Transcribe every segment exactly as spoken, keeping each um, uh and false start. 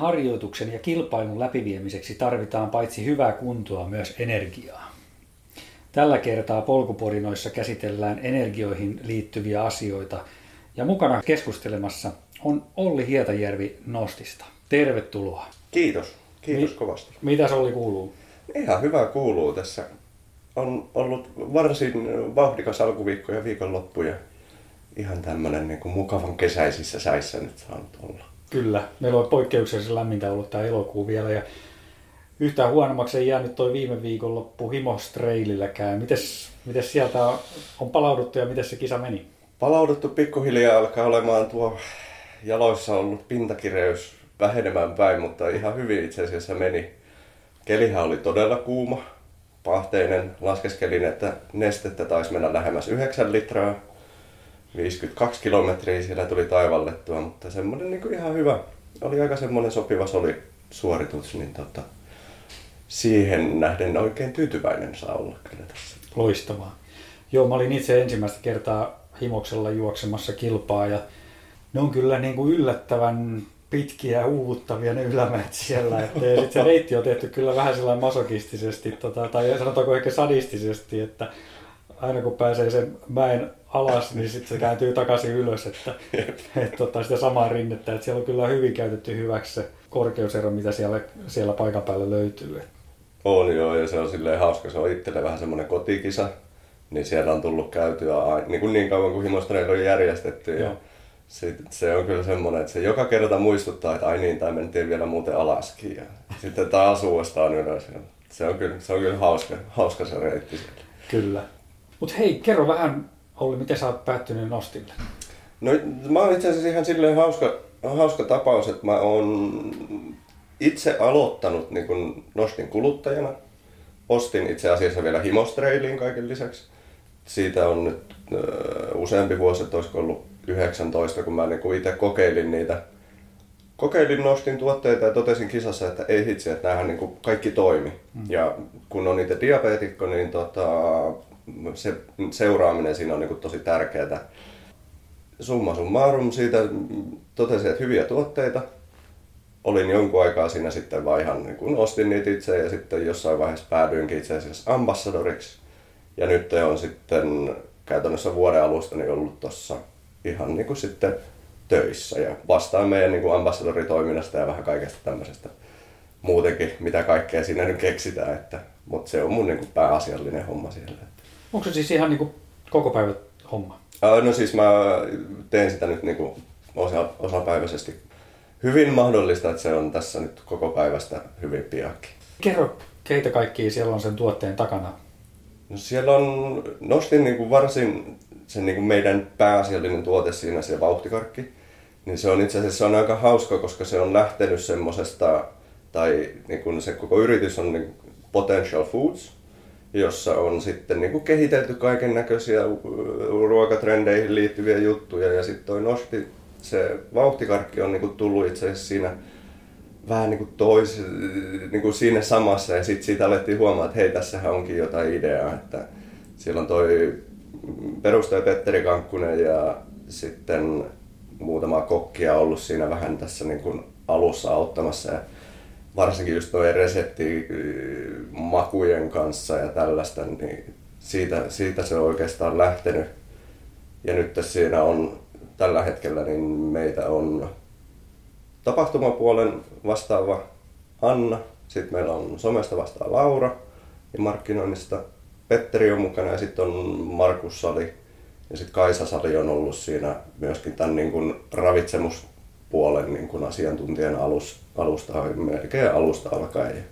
harjoituksen ja kilpailun läpiviemiseksi tarvitaan paitsi hyvää kuntoa myös energiaa. Tällä kertaa polkuporinoissa käsitellään energioihin liittyviä asioita ja mukana keskustelemassa on Olli Hietajärvi Nostista. Tervetuloa. Kiitos. Kiitos Mi- kovasti. Mitäs Olli kuuluu? Ihan hyvä kuuluu tässä. On ollut varsin vauhdikas alkuviikko ja viikonloppu ja ihan tämmöinen niin kuin mukavan kesäisissä säissä nyt saanut olla. Kyllä. Meillä on poikkeuksellisen lämmintä ollut tämä elokuu vielä ja yhtään huonommaksi ei jäänyt toi viime viikonloppu himostreililläkään. Mites, mites sieltä on palauduttu ja miten se kisa meni? Palauduttu pikkuhiljaa, alkaa olemaan tuo jaloissa ollut pintakireys vähenemään päin, mutta ihan hyvin itse asiassa meni. Kelihän oli todella kuuma, pahteinen. Laskeskelin, että nestettä taisi mennä lähemmäs yhdeksän litraa. viisikymmentäkaksi kilometriä siellä tuli taivallettua, mutta semmoinen niin kuin ihan hyvä. Oli aika semmoinen sopiva soli suoritus, niin tota, siihen nähden oikein tyytyväinen saa olla kyllä tässä. Loistavaa. Joo, mä olin itse ensimmäistä kertaa himoksella juoksemassa kilpaa ja ne on kyllä niin kuin yllättävän pitkiä ja uuvuttavia ne ylämäät siellä. Että, ja sit se reitti on tehty kyllä vähän sellainen masokistisesti, tota, tai sanotaanko ehkä sadistisesti, että aina kun pääsee sen mäen alas, niin sitten se kääntyy takaisin ylös, että et ottaa sitä samaa rinnettä. Et siellä on kyllä hyvin käytetty hyväksi se korkeusero, mitä siellä, siellä paikan päällä löytyy. On joo, ja se on silleen hauska. Se on itselle vähän semmoinen kotikisa, niin siellä on tullut käytyä niin, kuin niin kauan kuin himostreilla on järjestetty. Ja se on kyllä semmoinen, että se joka kerta muistuttaa, että ai niin, tai mentiin vielä muuten alaskin. Ja sitten taas uudestaan ylös. Se on kyllä, se on kyllä hauska, hauska se reitti siellä. Kyllä. Mut hei, kerro vähän, Olli, miten sä oot päättynyt Nostille? No mä oon itse asiassa ihan silleen hauska, hauska tapaus, että mä oon itse aloittanut niin kun Nostin kuluttajana. Ostin itse asiassa vielä himostreiliin kaiken lisäksi. Siitä on nyt ö, useampi vuosi, että olisiko ollut yhdeksäntoista, kun mä niin itse kokeilin niitä. Kokeilin Nostin tuotteita ja totesin kisassa, että ei hitsi, että näähän niin kaikki toimi. Mm. Ja kun on niitä diabeetikko, niin tota... se seuraaminen siinä on niin kuin tosi tärkeää. Summa summarum siitä totesin, että hyviä tuotteita. Olin jonkun aikaa siinä sitten vaan ihan niin kuin ostin niitä itse ja sitten jossain vaiheessa päädyinkin itse asiassa ambassadoriksi. Ja nyt on sitten käytännössä vuoden alusta niin ollut tuossa ihan niin kuin sitten töissä ja vastaan meidän niin kuin ambassadoritoiminnasta ja vähän kaikesta tämmöisestä muutenkin, mitä kaikkea siinä nyt keksitään. Että, mutta se on mun niin kuin pääasiallinen homma siellä. Onko se siis ihan niin kuin koko päivä homma? No siis mä teen sitä nyt niin kuin osa, osapäiväisesti. Hyvin mahdollista, että se on tässä nyt koko päivästä hyvin piakin. Kerro, keitä kaikkia siellä on sen tuotteen takana? No siellä on, nostin niin kuin varsin sen niin kuin meidän pääasiallinen tuote siinä, se vauhtikarkki. Niin se on itse asiassa se on aika hauska, koska se on lähtenyt semmosesta, tai niin kuin se koko yritys on niin kuin Potential Foods, jossa on sitten niin kuin kehitelty kaiken näköisiä ruokatrendeihin liittyviä juttuja. Ja sitten toi Nosti, se vauhtikarkki on niin kuin tullut itse asiassa siinä vähän niin kuin tois, niin kuin siinä samassa. Ja sitten siitä alettiin huomaa, että hei, tässähän onkin jotain ideaa. Että siellä on toi perustaja Petteri Kankkunen ja sitten muutama kokkia ollut siinä vähän tässä niin kuin alussa auttamassa. Ja varsinkin just noin resepti makujen kanssa ja tällaista, niin siitä, siitä se on oikeastaan lähtenyt. Ja nyt siinä on tällä hetkellä, niin meitä on tapahtumapuolen vastaava Anna, sitten meillä on somesta vastaava Laura ja markkinoinnista Petteri on mukana ja sitten on Markus Sali ja sitten Kaisa Sali on ollut siinä myöskin tämän niin kuin ravitsemus puolen niin kuin asiantuntijan alus, alusta, melkein alusta alkaen.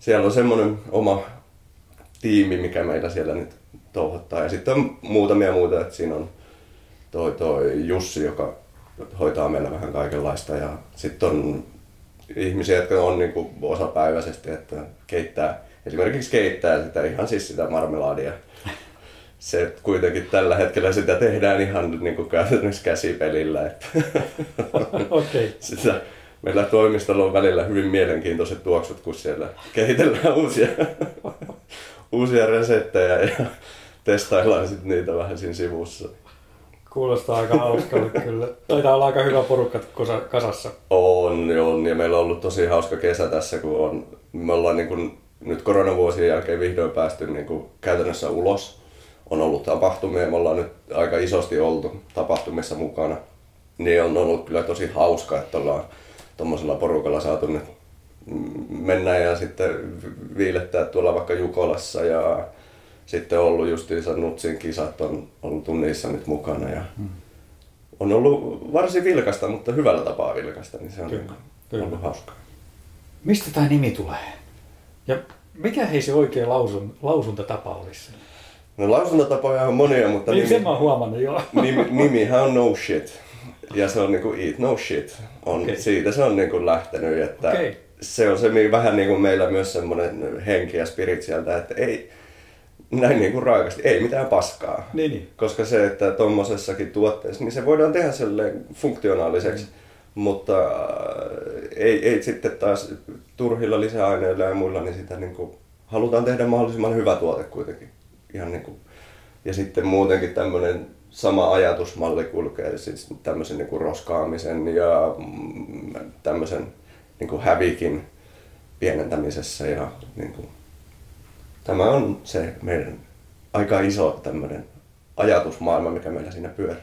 Siellä on semmoinen oma tiimi, mikä meitä siellä nyt touhottaa. Ja sitten on muutamia muuta, että siinä on toi, toi Jussi, joka hoitaa meillä vähän kaikenlaista. Ja sitten on ihmisiä, jotka on niin kuin osapäiväisesti, että keittää, esimerkiksi keittää sitä, ihan siis sitä marmeladia. Se kuitenkin tällä hetkellä sitä tehdään ihan niin kuin käsipelillä. Okay. Sitä, meillä toimistolla on välillä hyvin mielenkiintoiset tuoksut, kun siellä kehitellään uusia, uusia reseptejä ja testaillaan sitten niitä vähän siinä sivussa. Kuulostaa aika hauskalta kyllä. Taitaa olla aika hyvä porukka kasassa. On, on. Ja meillä on ollut tosi hauska kesä tässä, kun on, me ollaan niin kuin, nyt koronavuosien jälkeen vihdoin päästy niin kuin käytännössä ulos. On ollut tapahtumia, me ollaan nyt aika isosti oltu tapahtumissa mukana. Niin on ollut kyllä tosi hauska, että ollaan tuommoisella porukalla saatu nyt mennä ja sitten viilettää tuolla vaikka Jukolassa. Ja sitten on ollut justiinsa Nutsin kisat, on ollut niissä nyt mukana ja on ollut varsin vilkasta, mutta hyvällä tapaa vilkasta, niin se on kyllä, kyllä. ollut hauskaa. Mistä tämä nimi tulee? Ja mikä hei se oikea lausun, lausuntatapa olisi? No lausuntatapoja on monia, mutta niin, nimi, sen mä oon huomannut, joo. nimi, nimihän on no shit ja se on niinku eat no shit. On, okay. Siitä se on niinku lähtenyt, että okay. se on se vähän niinku meillä myös semmoinen henki ja spirit sieltä, että ei... Näin niin kuin raikasti, ei mitään paskaa, niin, niin. koska se, että tuommoisessakin tuotteessa, niin se voidaan tehdä selleen funktionaaliseksi, mm. mutta ei, ei sitten taas turhilla lisäaineilla ja muilla, niin sitä niin kuin halutaan tehdä mahdollisimman hyvä tuote kuitenkin. Ihan niin kuin. Ja sitten muutenkin tämmöinen sama ajatusmalli kulkee siis tämmöisen niin kuin roskaamisen ja tämmöisen niin kuin hävikin pienentämisessä ja niin kuin. Tämä on se meidän aika iso tämmöinen ajatusmaailma, mikä meillä siinä pyörii.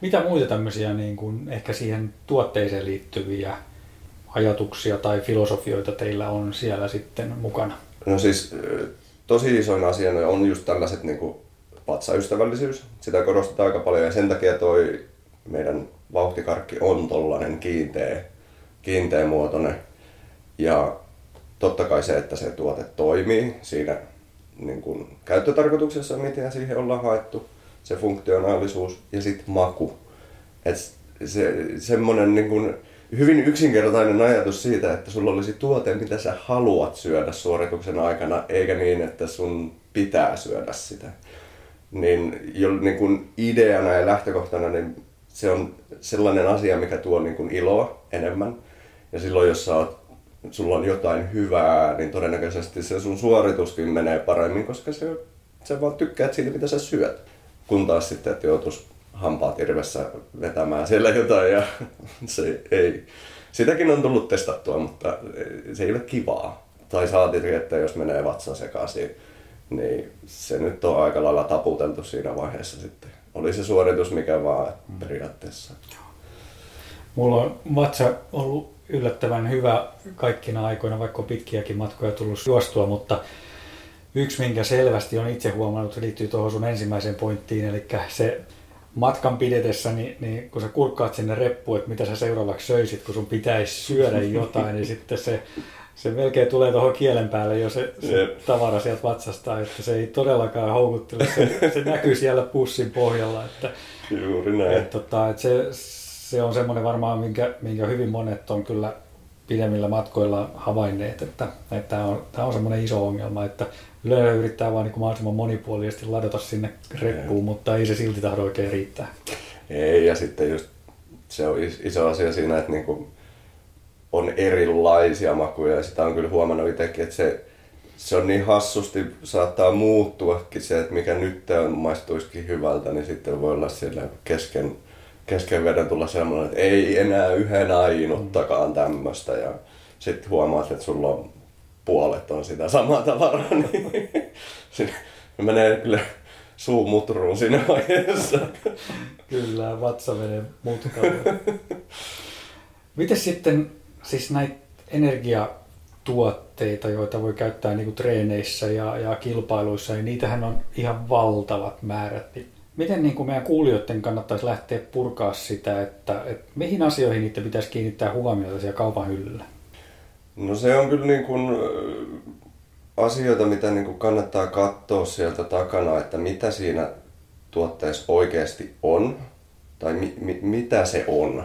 Mitä muita tämmöisiä niin kuin ehkä siihen tuotteeseen liittyviä ajatuksia tai filosofioita teillä on siellä sitten mukana? No siis tosi isoin asiana on just tällaiset niin kuin patsaystävällisyys. Sitä korostetaan aika paljon ja sen takia toi meidän vauhtikarkki on tollainen kiinteä, kiinteä muotoinen. Ja totta kai se, että se tuote toimii siinä niin kuin käyttötarkoituksessa, miten siihen ollaan haettu, se funktionaalisuus ja sitten maku. Et se, semmoinen niin kuin hyvin yksinkertainen ajatus siitä, että sulla olisi tuote, mitä sä haluat syödä suorituksen aikana, eikä niin, että sun pitää syödä sitä. Niin, jo, niin kuin ideana ja lähtökohtana niin se on sellainen asia, mikä tuo niin kuin iloa enemmän. Ja silloin, jos sä oot sulla on jotain hyvää, niin todennäköisesti se sun suorituskin menee paremmin, koska se, sä vaan tykkäät siitä, mitä sä syöt. Kun taas sitten, että joutuisi hampaat irvessä vetämään siellä jotain ja se ei. Sitäkin on tullut testattua, mutta se ei ole kivaa. Tai saatikin, että jos menee vatsa sekaisin, niin se nyt on aika lailla taputeltu siinä vaiheessa sitten. Oli se suoritus mikä vaan periaatteessa. Mulla on vatsa ollut yllättävän hyvä kaikkina aikoina, vaikka pitkiäkin matkoja tullut juostua, mutta yksi minkä selvästi on itse huomannut, liittyy tuohon sun ensimmäiseen pointtiin, eli se matkan pidetessä, niin, niin kun sä kurkkaat sinne reppuun, että mitä sä seuraavaksi söisit, kun sun pitäisi syödä jotain, niin sitten se, se melkein tulee tuohon kielen päälle jo se, se tavara sieltä vatsasta, että se ei todellakaan houkuttele, se, se näkyy siellä pussin pohjalla. Että, juuri näin. Että, että, että se, Se on semmoinen varmaan, minkä, minkä hyvin monet on kyllä pidemmillä matkoilla havainneet, että, että tämä on, on semmoinen iso ongelma, että yleensä yrittää vaan niin kuin mahdollisimman monipuolisesti ladata sinne reppuun, mutta ei se silti tahdo oikein riittää. Ei, ja sitten just se on iso asia siinä, että niin kuin on erilaisia makuja ja sitä on kyllä huomannut itsekin, että se, se on niin hassusti, saattaa muuttuakin se, että mikä nyt maistuisikin hyvältä, niin sitten voi olla siellä kesken Kesken veden tulla semmoinen, että ei enää yhden ainuttakaan tämmöistä ja sitten huomaat, että sulla on puolet on sitä samaa tavaraa, niin siinä menee kyllä suu mutruun siinä vaiheessa. Kyllä, vatsa menee mutkalle. Mites sitten siis näitä energiatuotteita, joita voi käyttää niinku treeneissä ja, ja kilpailuissa, niin niitähän on ihan valtavat määrät. Miten niin kuin meidän kuulijoiden kannattaisi lähteä purkaa sitä, että, että mihin asioihin niitä pitäisi kiinnittää huomiota siellä kaupan hyllyllä? No se on kyllä niin kuin asioita, mitä niin kuin kannattaa katsoa sieltä takana, että mitä siinä tuotteessa oikeasti on tai mi- mi- mitä se on.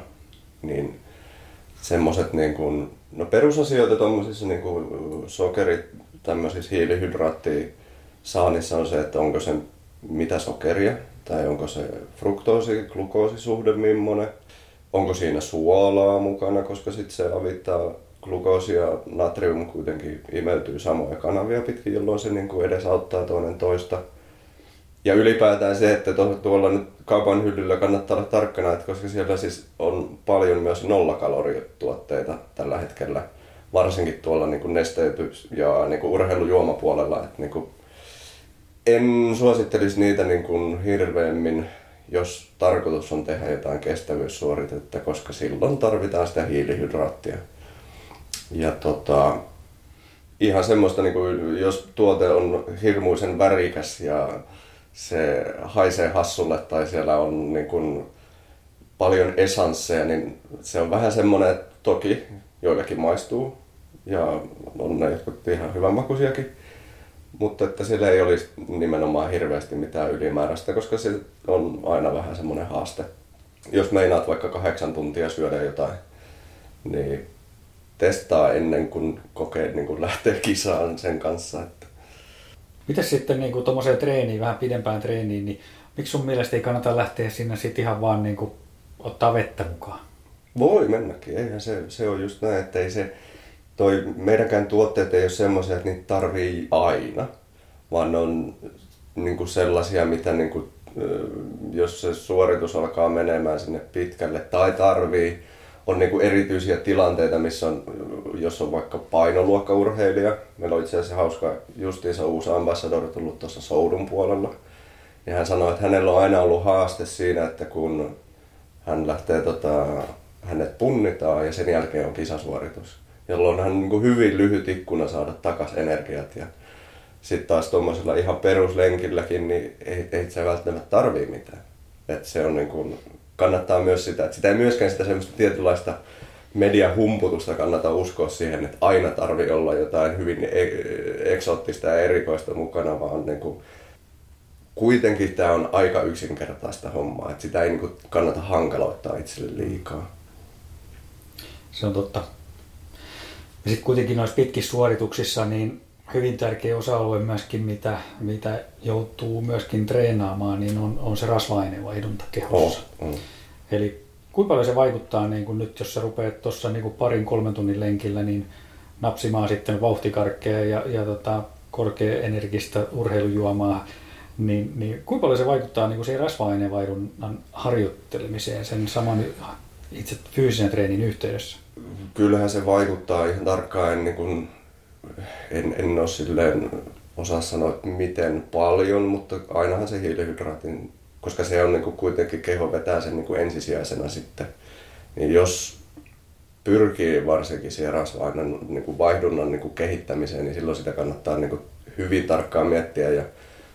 Niin semmoiset niin kuin, no perusasioita tuommoisissa niin kuin sokerit, tämmöisissä hiilihydraattia saannissa on se, että onko se mitä sokeria. Tai onko se fruktoosi-glukoosisuhde millainen? Onko siinä suolaa mukana, koska sitten se avittaa glukoosi ja natrium kuitenkin imeytyy samoja kanavia pitkin, jolloin se niinku edesauttaa toinen toista. Ja ylipäätään se, että tuolla nyt kaupan hyllyllä kannattaa olla tarkkana, että koska siellä siis on paljon myös nollakalorituotteita tällä hetkellä, varsinkin tuolla niin kuin nesteyty- ja niin kuin urheilujuomapuolella. Että niin kuin en suosittelisi niitä niin kuin hirveämmin, jos tarkoitus on tehdä jotain kestävyyssuoritetta, koska silloin tarvitaan sitä hiilihydraattia. Ja tota, ihan semmoista, niin kuin, jos tuote on hirmuisen värikäs ja se haisee hassulle tai siellä on niin kuin paljon esansseja, niin se on vähän semmoinen, että toki joillakin maistuu ja on ne jotkut ihan hyvänmakuisiakin, mutta että siellä ei olisi nimenomaan hirveästi mitään ylimääräistä, koska se on aina vähän semmoinen haaste. Jos meinaat vaikka kahdeksan tuntia syödä jotain, niin testaa ennen kuin kokee, niin kuin lähtee kisaan sen kanssa. Mites sitten niin kuin tommoseen treeniin, vähän pidempään treeniin, niin miksi sun mielestä ei kannata lähteä sinne sit ihan vaan niin kuin ottaa vettä mukaan? Voi mennäkin, eihän se, se on just näin, että ei se, toi meidänkään tuotteet ei ole semmoisia, että niitä tarvii aina, vaan ne on niin kuin sellaisia, mitä niin kuin, jos se suoritus alkaa menemään sinne pitkälle tai tarvii, on niin kuin erityisiä tilanteita, missä on, jos on vaikka painoluokkaurheilija. Meillä on itse asiassa hauska, justiinsa uusi ambassadori tullut tuossa Soudun puolella. Ja hän sanoi, että hänellä on aina ollut haaste siinä, että kun hän lähtee, tota, hänet punnitaan ja sen jälkeen on kisasuoritus. Jolloin hän on niin kuin hyvin lyhyt ikkuna saada takaisin energiat. Ja sitten taas tuommoisella ihan peruslenkilläkin, niin ei, ei se välttämättä tarvii mitään. Et se on niin kuin, kannattaa myös sitä, että sitä ei myöskään sitä semmoista tietynlaista mediahumputusta kannata uskoa siihen, että aina tarvii olla jotain hyvin eksoottista ja erikoista mukana, vaan niin kuin, kuitenkin tämä on aika yksinkertaista hommaa, että sitä ei niin kuin kannata hankaloittaa itselle liikaa. Se on totta. Ja sitten kuitenkin noissa pitkissä suorituksissa niin hyvin tärkeä osa-alue myöskin, mitä, mitä joutuu myöskin treenaamaan, niin on, on se rasva-ainevaihdunta kehossa. Oh, oh. Eli kuinka paljon se vaikuttaa niin kun nyt, jos sä rupeat tuossa niin kun parin kolmen tunnin lenkillä niin napsimaan sitten vauhtikarkkeja ja, ja tota, korkeaenergistä urheilujuomaa, niin, niin kuinka paljon se vaikuttaa niin kun siihen rasva-ainevaihdunnan harjoittelemiseen sen saman itse fyysisen treenin yhteydessä? Kyllähän se vaikuttaa ihan tarkkaan. Niin kun En, en ole silleen osaa sanoa, että miten paljon, mutta ainahan se hiilihydraatin, koska se on niin kuin kuitenkin keho vetää sen niin kuin ensisijaisena sitten, niin jos pyrkii varsinkin siihen rasva-aineen niin kuin vaihdunnan niin kuin kehittämiseen, niin silloin sitä kannattaa niin kuin hyvin tarkkaan miettiä ja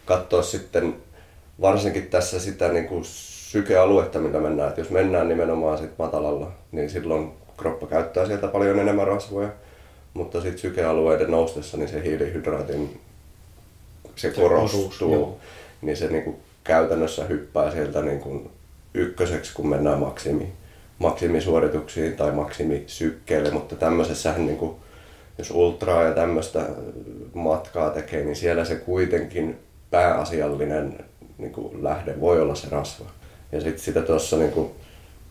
katsoa sitten varsinkin tässä sitä niin kuin sykealuetta, millä mennään. Että jos mennään nimenomaan sit matalalla, niin silloin kroppa käyttää sieltä paljon enemmän rasvoja. Mutta sitten sykealueiden noustessa niin se hiilihydraatin se korostuu, osuus, niin se niinku käytännössä hyppää sieltä niinku ykköseksi, kun mennään maksimi, maksimisuorituksiin tai maksimisykkeelle. Mutta tämmöisessähän, niinku, jos ultraa ja tämmöistä matkaa tekee, niin siellä se kuitenkin pääasiallinen niinku lähde voi olla se rasva. Ja sitten sitä tuossa niinku,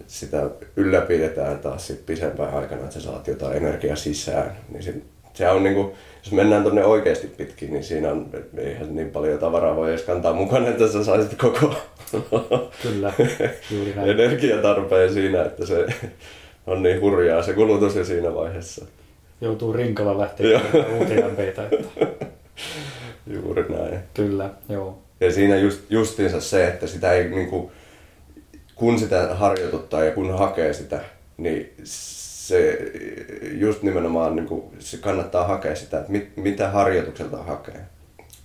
sitä ylläpidetään taas sit pisempään aikana, että sä saat jotain energiaa sisään. Niin se, se on niinku, jos mennään tuonne oikeasti pitkin, niin siinä on, eihän niin paljon tavaraa voi edes kantaa mukana, että sä saisit koko Kyllä, juuri näin. energiatarpeen siinä, että se on niin hurjaa se kulutus jo siinä vaiheessa. Joutuu rinkalla lähteä U T M P:tä. Juuri näin. Kyllä, joo. Ja siinä just, justiinsa se, että sitä ei niinku, kun sitä harjoituttaa ja kun hakee sitä, niin se just nimenomaan niin kuin, se kannattaa hakea sitä, että mit, mitä harjoitukselta hakee.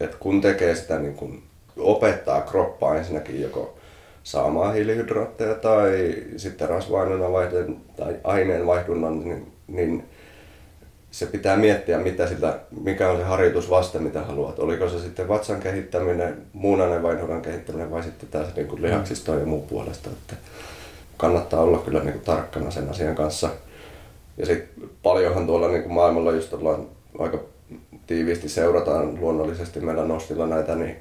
Et kun tekee sitä, niin kuin opettaa kroppaa ensinnäkin joko saamaan hiilihydraatteja tai sitten rasva-aineen tai aineenvaihdunnan, niin, niin se pitää miettiä, mitä sitä, mikä on se harjoitus vasta, mitä haluat. Oliko se sitten vatsan kehittäminen, muun aineenvaihdunnan kehittäminen vai sitten taas niin kuin lihaksisto ja muu puolesta. Että kannattaa olla kyllä niin kuin tarkkana sen asian kanssa. Ja sitten paljonhan tuolla niin kuin maailmalla just ollaan aika tiiviisti seurataan luonnollisesti meillä Nostilla näitä, niin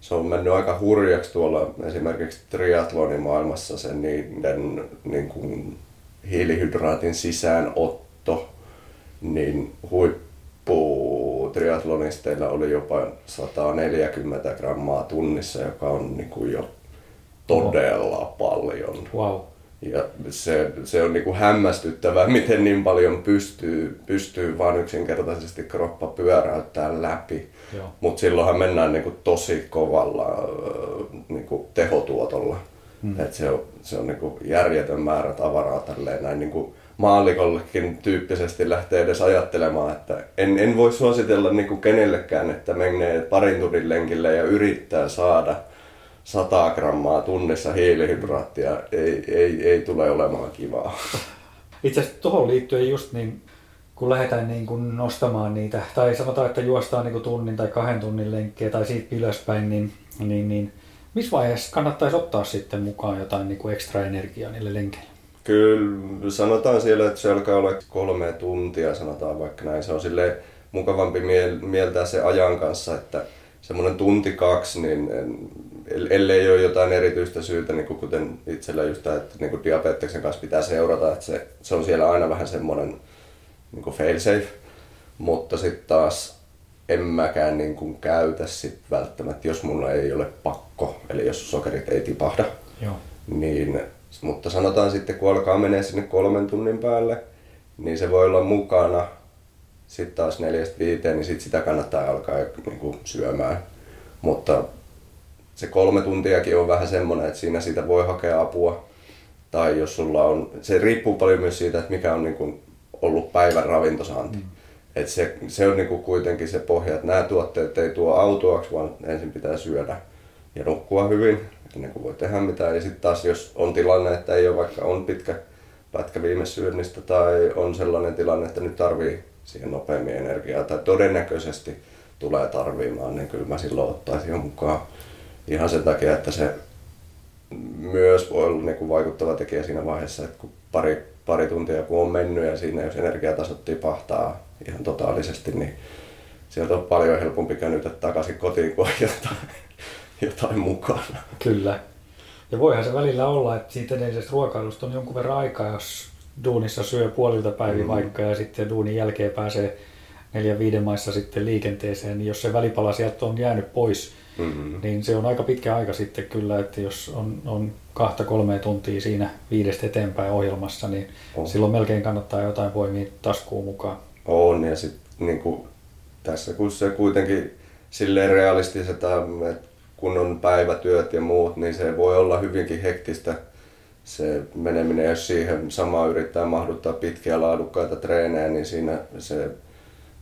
se on mennyt aika hurjaksi tuolla esimerkiksi triathlonimaailmassa sen niiden niin kuin hiilihydraatin sisäänotto. Niin huippu triatlonisteilla oli jopa sata neljäkymmentä grammaa tunnissa, joka on niin kuin jo todella paljon. Wow. Ja se, se on niin kuin hämmästyttävää, miten niin paljon pystyy, pystyy vaan yksinkertaisesti kroppa pyöräyttää läpi. Mutta silloinhan mennään niin kuin tosi kovalla niin kuin tehotuotolla. Mm. Et se on, se on niin kuin järjetön määrä tavaraa tälleen näin. Niin kuin maallikollekin tyyppisesti lähtee edes ajattelemaan, että en, en voi suositella niin kuin kenellekään, että menee parin tunnin lenkille ja yrittää saada sata grammaa tunnissa hiilihydraattia, ei, ei, ei tule olemaan kivaa. Itse asiassa tuohon liittyen just niin, kun lähdetään niin kuin nostamaan niitä, tai sanotaan, että juostaan niin kuin tunnin tai kahden tunnin lenkkiä tai siitä ylöspäin, niin, niin, niin missä vaiheessa kannattaisi ottaa sitten mukaan jotain niin kuin ekstra energiaa niille lenkeille? Kyllä, sanotaan siellä, että se alkaa olla kolme tuntia, sanotaan vaikka näin. Se on silleen mukavampi mieltää se ajan kanssa, että semmoinen tunti kaksi, niin en, ellei ole jotain erityistä syytä, niin kuten itsellä just tämä, että niin diabeteksen kanssa pitää seurata, että se, se on siellä aina vähän semmoinen niin failsafe, mutta sitten taas en mäkään niin kuin käytä sit välttämättä, jos mulla ei ole pakko, eli jos sokerit ei tipahda. Joo. Niin, mutta sanotaan sitten, kun alkaa menee sinne kolmen tunnin päälle, niin se voi olla mukana. Sitten taas neljästä viiteen, niin sit sitä kannattaa alkaa niinku syömään. Mutta se kolme tuntiakin on vähän semmoinen, että siinä siitä voi hakea apua. Tai jos sulla on, se riippuu paljon myös siitä, että mikä on niinku ollut päivän ravintosaanti. Mm. Et se, se on niinku kuitenkin se pohja, että nämä tuotteet ei tuo autoaksi, vaan ensin pitää syödä ja nukkua hyvin, ennen kuin voi tehdä mitään. Ja sitten taas jos on tilanne, että ei ole vaikka on pitkä pätkä viime syönnistä tai on sellainen tilanne, että nyt tarvii siihen nopeammin energiaa tai todennäköisesti tulee tarvimaan, niin kyllä mä silloin ottaisin jo mukaan. Ihan sen takia, että se myös voi olla niin kuin vaikuttava tekijä siinä vaiheessa, että kun pari, pari tuntia kun on mennyt ja siinä jos energiatasot tipahtaa ihan totaalisesti, niin sieltä on paljon helpompi käännytä takaisin kotiin, kuin jotain, jotain mukana. Kyllä. Ja voihan se välillä olla, että siitä edellisestä ruokailusta on jonkun verran aikaa, jos duunissa syö puolilta päivin mm. vaikka ja sitten duunin jälkeen pääsee neljän viiden maissa sitten liikenteeseen, niin jos se välipala sieltä on jäänyt pois, mm-hmm. niin se on aika pitkä aika sitten kyllä, että jos on, on kahta kolmea tuntia siinä viidestä eteenpäin ohjelmassa, niin on. Silloin melkein kannattaa jotain poimia taskuun mukaan. On ja sitten niin kuin tässä kun se kuitenkin silleen realistista, että kun on päivätyöt ja muut, niin se voi olla hyvinkin hektistä. Se meneminen, jos siihen samaan yrittää mahduttaa pitkiä laadukkaita treenejä, niin siinä se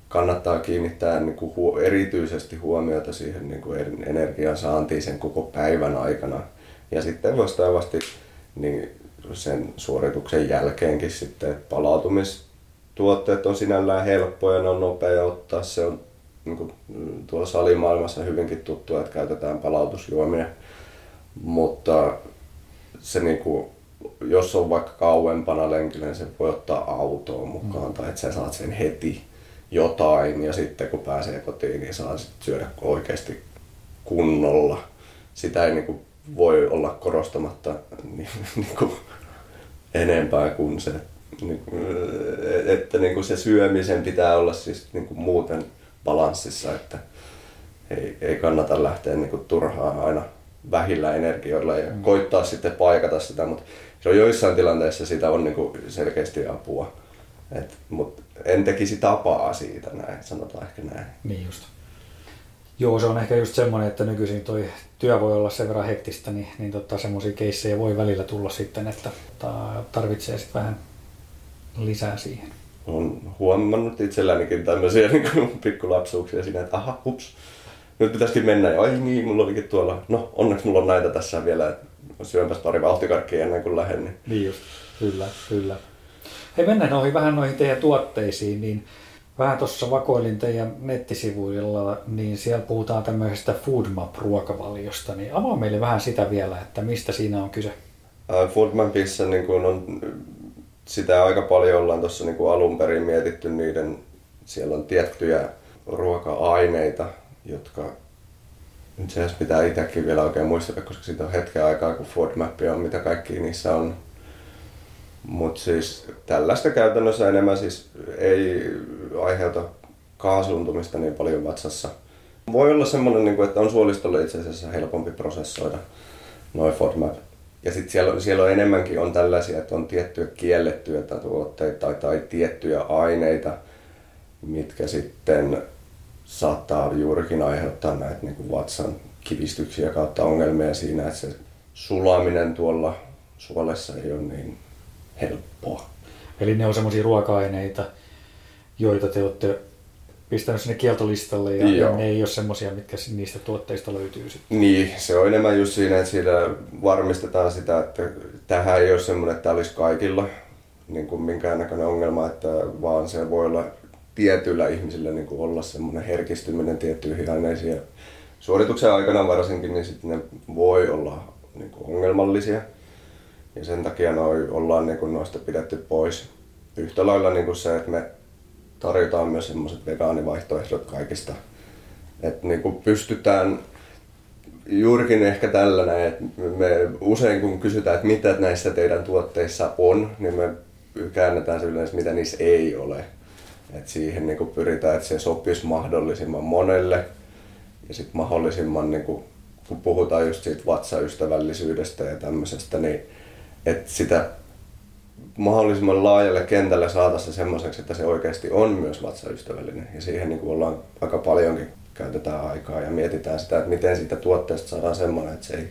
kannattaa kiinnittää niin kuin huo, erityisesti huomiota siihen niin kuin energiansaantiin sen koko päivän aikana. Ja sitten vastaavasti niin sen suorituksen jälkeenkin sitten palautumistuotteet on sinällään helppoja, ne on nopea ottaa. Se on niin kuin tuolla salimaailmassa hyvinkin tuttua, että käytetään palautusjuomia, mutta se niin kuin jos on vaikka kauempana lenkillä, niin se voi ottaa autoon mukaan mm. tai että sä saat sen heti jotain ja sitten kun pääsee kotiin, niin saa sit syödä oikeasti kunnolla. Sitä ei niin kuin voi olla korostamatta niin, niin kuin enempää kuin se, niin kuin, että niin kuin se syömisen pitää olla siis niin kuin muuten balanssissa, että ei, ei kannata lähteä niin kuin turhaan aina vähillä energioilla ja mm. koittaa sitten paikata sitä, mutta se on joissain tilanteissa sitä on niin kuin selkeästi apua. Et, mut en tekisi tapaa siitä näin, sanotaan ehkä näin. Niin just. Joo, se on ehkä just semmoinen, että nykyisin toi työ voi olla sen verran hektistä, niin, niin tota, semmoisia keissejä voi välillä tulla sitten, että tarvitsee sitten vähän lisää siihen. Olen huomannut itsellänikin tämmöisiä niin pikkulapsuuksia siinä, että aha, hups. Nyt pitäisikin mennä ja ai niin, mulla olikin tuolla, no onneksi mulla on näitä tässä vielä, että syönpäs pari vauhtikarkkia ennen kuin lähden. Niin, niin just, kyllä, kyllä. Hei, mennään noihin, vähän noihin teidän tuotteisiin, niin vähän tuossa vakoilin teidän nettisivuilla, niin siellä puhutaan tämmöisestä FODMAP-ruokavaliosta, niin avaa meille vähän sitä vielä, että mistä siinä on kyse. Uh, FODMAPissa niin kun on, sitä aika paljon ollaan tuossa niin kun alun perin mietitty niiden, siellä on tiettyjä ruoka-aineita, jotka nyt se pitää itsekin vielä oikein muistella, koska siitä on hetken aikaa, kun FODMAP on, mitä kaikki niissä on. Mutta siis tällaista käytännössä enemmän siis ei aiheuta kaasuntumista niin paljon vatsassa. Voi olla semmoinen, että on suolistolle itse asiassa helpompi prosessoida noi FODMAP. Ja sitten siellä, siellä on enemmänkin on tällaisia, että on tiettyjä kiellettyjä tuotteita tai, tai tiettyjä aineita, mitkä sitten saattaa juurikin aiheuttaa näitä niin kuin vatsan kivistyksiä kautta ongelmia siinä, että se sulaminen tuolla suolessa ei ole niin helppoa. Eli ne on semmoisia ruoka-aineita, joita te olette pistänyt sinne kieltolistalle ja, ja ne ei ole semmoisia, mitkä niistä tuotteista löytyy sitten. Niin, se on enemmän just siinä, että siinä varmistetaan sitä, että tähän ei ole semmoinen, että olisi kaikilla niin kuin minkäännäköinen ongelma, että vaan se voi olla tietyillä ihmisillä niin kuin olla semmoinen herkistyminen tiettyihin aineisiin. Suorituksen aikana varsinkin niin sitten ne voi olla niin kuin ongelmallisia ja sen takia noi, ollaan niin kuin noista pidetty pois. Yhtä lailla niin kuin se, että me tarjotaan myös semmoiset vegaanivaihtoehdot kaikista. Että niin kuin pystytään juurikin ehkä tällainen, että me usein kun kysytään, että mitä näissä teidän tuotteissa on, niin me käännetään se yleensä, mitä niissä ei ole. Et siihen niinku pyritään, että se sopisi mahdollisimman monelle ja sitten mahdollisimman, niinku, kun puhutaan just siitä vatsaystävällisyydestä ja tämmöisestä, niin että sitä mahdollisimman laajalle kentälle saataisiin semmoiseksi, että se oikeasti on myös vatsaystävällinen. Ja siihen niinku ollaan aika paljonkin, käytetään aikaa ja mietitään sitä, että miten siitä tuotteesta saadaan semmoinen, että se ei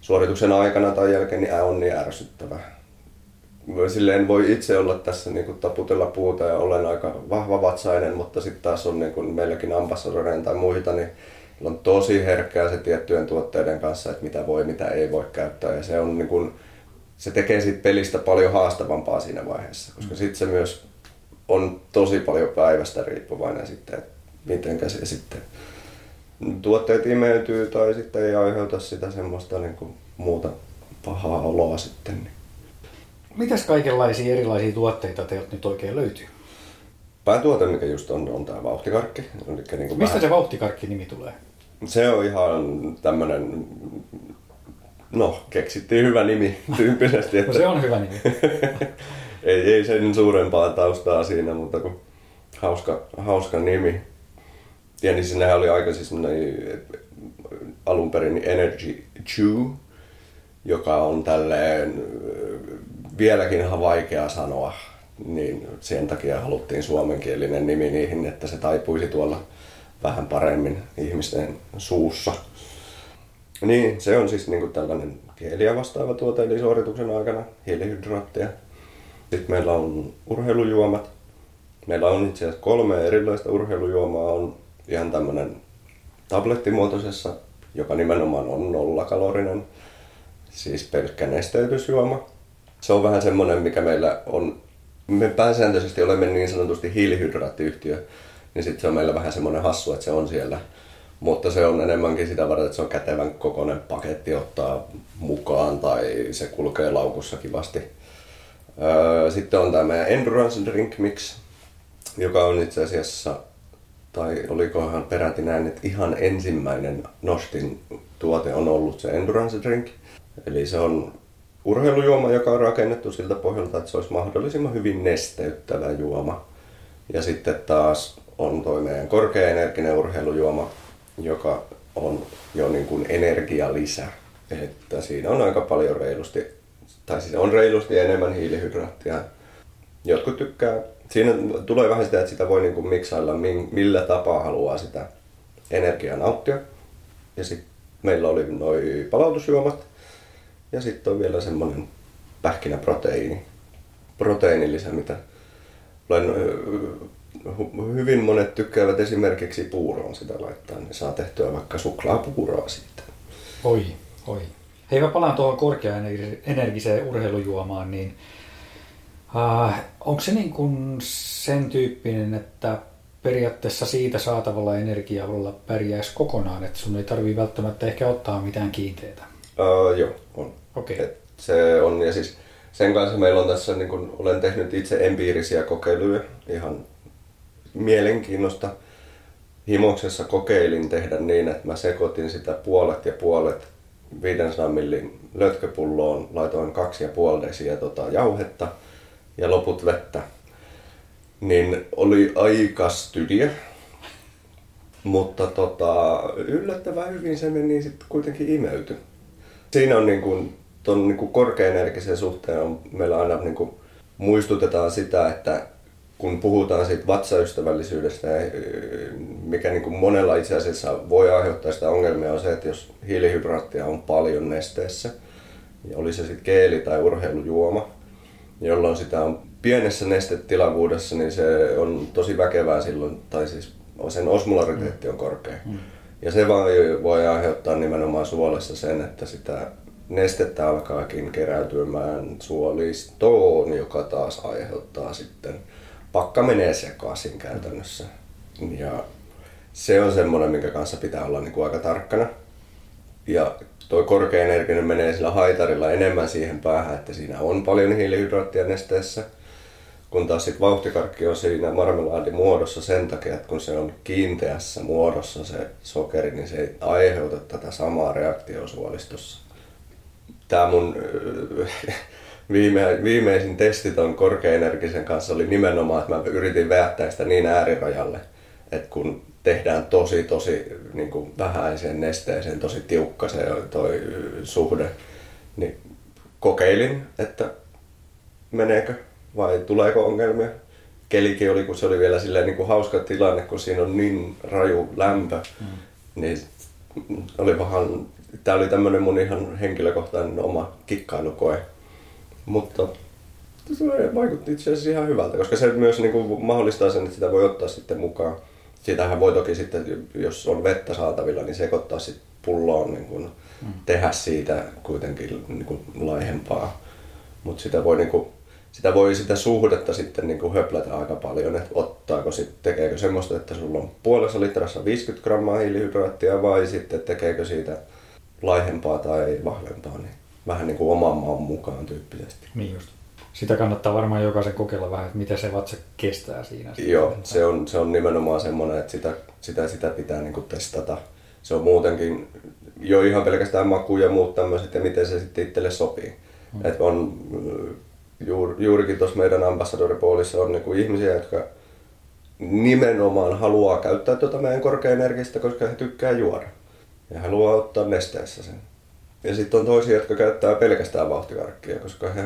suorituksen aikana tai jälkeen niin on niin ärsyttävää. Silleen voi itse olla tässä niin kuin taputella puuta ja olen aika vahva vatsainen, mutta sitten taas on niin kuin meilläkin ambassadoreina tai muita, niin on tosi herkkää se tiettyjen tuotteiden kanssa, että mitä voi, mitä ei voi käyttää. Ja se, on niin kuin, se tekee siitä pelistä paljon haastavampaa siinä vaiheessa, koska sitten se myös on tosi paljon päivästä riippuvainen sitten, että mitenkä se sitten tuotteet imeytyy tai sitten ei aiheuta sitä semmoista niin kuin muuta pahaa oloa sitten. Niin. Mitäs kaikenlaisia erilaisia tuotteita teiltä nyt oikein löytyy? Päätuote, mikä just on, on tämä vauhtikarkki. Mistä vähän... se vauhtikarkki-nimi tulee? Se on ihan tämmöinen, no keksittiin hyvä nimi tyyppisesti. Että... no se on hyvä nimi. ei, ei sen suurempaa taustaa siinä, mutta kun hauska, hauska nimi. Ja niin sinnehän oli aika siis alun perin Energy Chew, joka on tälleen... vieläkin ihan vaikea sanoa, niin sen takia haluttiin suomenkielinen nimi niihin, että se taipuisi tuolla vähän paremmin ihmisten suussa. Niin, se on siis niinku tällainen hiiliä vastaava tuote, eli suorituksen aikana hiilihydraatteja. Sitten meillä on urheilujuomat. Meillä on itse asiassa kolme erilaista urheilujuomaa. On ihan tämmöinen tablettimuotoisessa, joka nimenomaan on nollakalorinen, siis pelkkä nesteytysjuoma. Se on vähän semmoinen, mikä meillä on, me pääsääntöisesti olemme niin sanotusti hiilihydraattiyhtiö, niin sitten se on meillä vähän semmoinen hassu, että se on siellä. Mutta se on enemmänkin sitä varten, että se on kätevän kokoinen paketti ottaa mukaan tai se kulkee laukussa kivasti. Sitten on tämä meidän Endurance Drink Mix, joka on itse asiassa, tai olikohan peräti näin, että ihan ensimmäinen Nostin tuote on ollut se Endurance Drink. Eli se on... urheilujuoma, joka on rakennettu siltä pohjalta, että se olisi mahdollisimman hyvin nesteyttävä juoma. Ja sitten taas on tuo meidän korkeaenerginen urheilujuoma, joka on jo niin kuin energialisä. Että siinä on aika paljon reilusti, tai siinä on reilusti enemmän hiilihydraattia. Jotkut tykkää. Siinä tulee vähän sitä, että sitä voi niin kuin miksailla millä tapaa haluaa sitä energiaa nauttia. Ja sitten meillä oli noi palautusjuomat. Ja sitten on vielä semmoinen pähkinäproteiini, proteiinilisä, mitä olen, hyvin monet tykkäävät esimerkiksi puuroon sitä laittaa, niin saa tehtyä vaikka suklaapuuroa siitä. Oi, oi. Hei, mä palaan tuohon korkeaenergiseen urheilujuomaan, niin äh, onko se niin kuin sen tyyppinen, että periaatteessa siitä saatavalla energialla pärjäisi kokonaan, että sun ei tarvitse välttämättä ehkä ottaa mitään kiinteitä? Uh, joo, on. Okay. Et se on, ja siis sen kanssa meillä on tässä, niin kun olen tehnyt itse empiirisiä kokeiluja ihan mielenkiinnosta. Himoksessa kokeilin tehdä niin, että mä sekoitin sitä puolet ja puolet viisisataa millin lötköpulloon, laitoin kaksi ja puoli desiä tota jauhetta ja loput vettä. niin oli aika stydiä. Mutta tota, yllättävän hyvin se meni sitten kuitenkin imeyty. Siinä on niin kuin, ton niin kuin korkeaenergisen suhteen on, meillä aina niin kuin muistutetaan sitä, että kun puhutaan siitä vatsaystävällisyydestä, mikä niin kuin monella itse asiassa voi aiheuttaa sitä ongelmia, on se, että jos hiilihydraattia on paljon nesteessä, oli se sitten geeli tai urheilujuoma, jolloin sitä on pienessä nestetilavuudessa, niin se on tosi väkevää silloin, tai siis sen osmolariteetti on korkea. Mm. Ja se voi aiheuttaa nimenomaan suolessa sen, että sitä nestettä alkaakin keräytymään suolistoon, joka taas aiheuttaa sitten, pakka menee sekaisin käytännössä. Ja se on semmoinen, minkä kanssa pitää olla niin kuin aika tarkkana. Ja tuo korkeaenerginen menee sillä haitarilla enemmän siihen päähän, että siinä on paljon hiilihydraattia nesteessä. Kun taas sit vauhtikarkki on siinä marmelaadimuodossa sen takia, että kun se on kiinteässä muodossa se sokeri, niin se ei aiheuta tätä samaa reaktiosuolistossa. Tää mun viime, viimeisin testi ton korkeaenergisen kanssa oli nimenomaan, että mä yritin väittää sitä niin äärirajalle, että kun tehdään tosi tosi niin kuin vähäiseen nesteeseen, tosi tiukka se toi suhde, niin kokeilin, että meneekö vai tuleeko ongelmia. Kelikin oli, kun se oli vielä silleen niin kuin hauska tilanne, kun siinä on niin raju lämpö, mm. niin oli vähän, tää oli tämmönen mun ihan henkilökohtainen oma kikkailukoe, mutta se vaikutti itse asiassa ihan hyvältä, koska se myös niin kuin mahdollistaa sen, että sitä voi ottaa sitten mukaan. Siitähän voi toki sitten, jos on vettä saatavilla, niin sekoittaa sitten pulloon, niin kuin mm. tehdä siitä kuitenkin niin kuin laihempaa, mutta sitä voi niin kuin Sitä voi sitä suhdetta sitten niin kuin höplätä aika paljon, että ottaako sit, tekeekö semmoista, että sulla on puolessa litrassa viisikymmentä grammaa hiilihydraattia vai sitten tekeekö siitä laihempaa tai vahvempaa, niin vähän niin kuin oman maan mukaan tyyppisesti. Niin just. Sitä kannattaa varmaan jokaisen kokeilla vähän, että miten se vatsa kestää siinä. Joo, se on, se on nimenomaan semmoinen, että sitä, sitä, sitä pitää niin kuin testata. Se on muutenkin jo ihan pelkästään maku ja muut tämmöiset ja miten se sitten itselle sopii. Mm. Että on... Juur, juurikin tuossa meidän ambassadoripoolissa on niinku ihmisiä, jotka nimenomaan haluaa käyttää tuota meidän korkeaenergistä, koska he tykkää juoda ja haluaa ottaa nesteessä sen. Ja sitten on toisia, jotka käyttää pelkästään vauhtikarkkia, koska he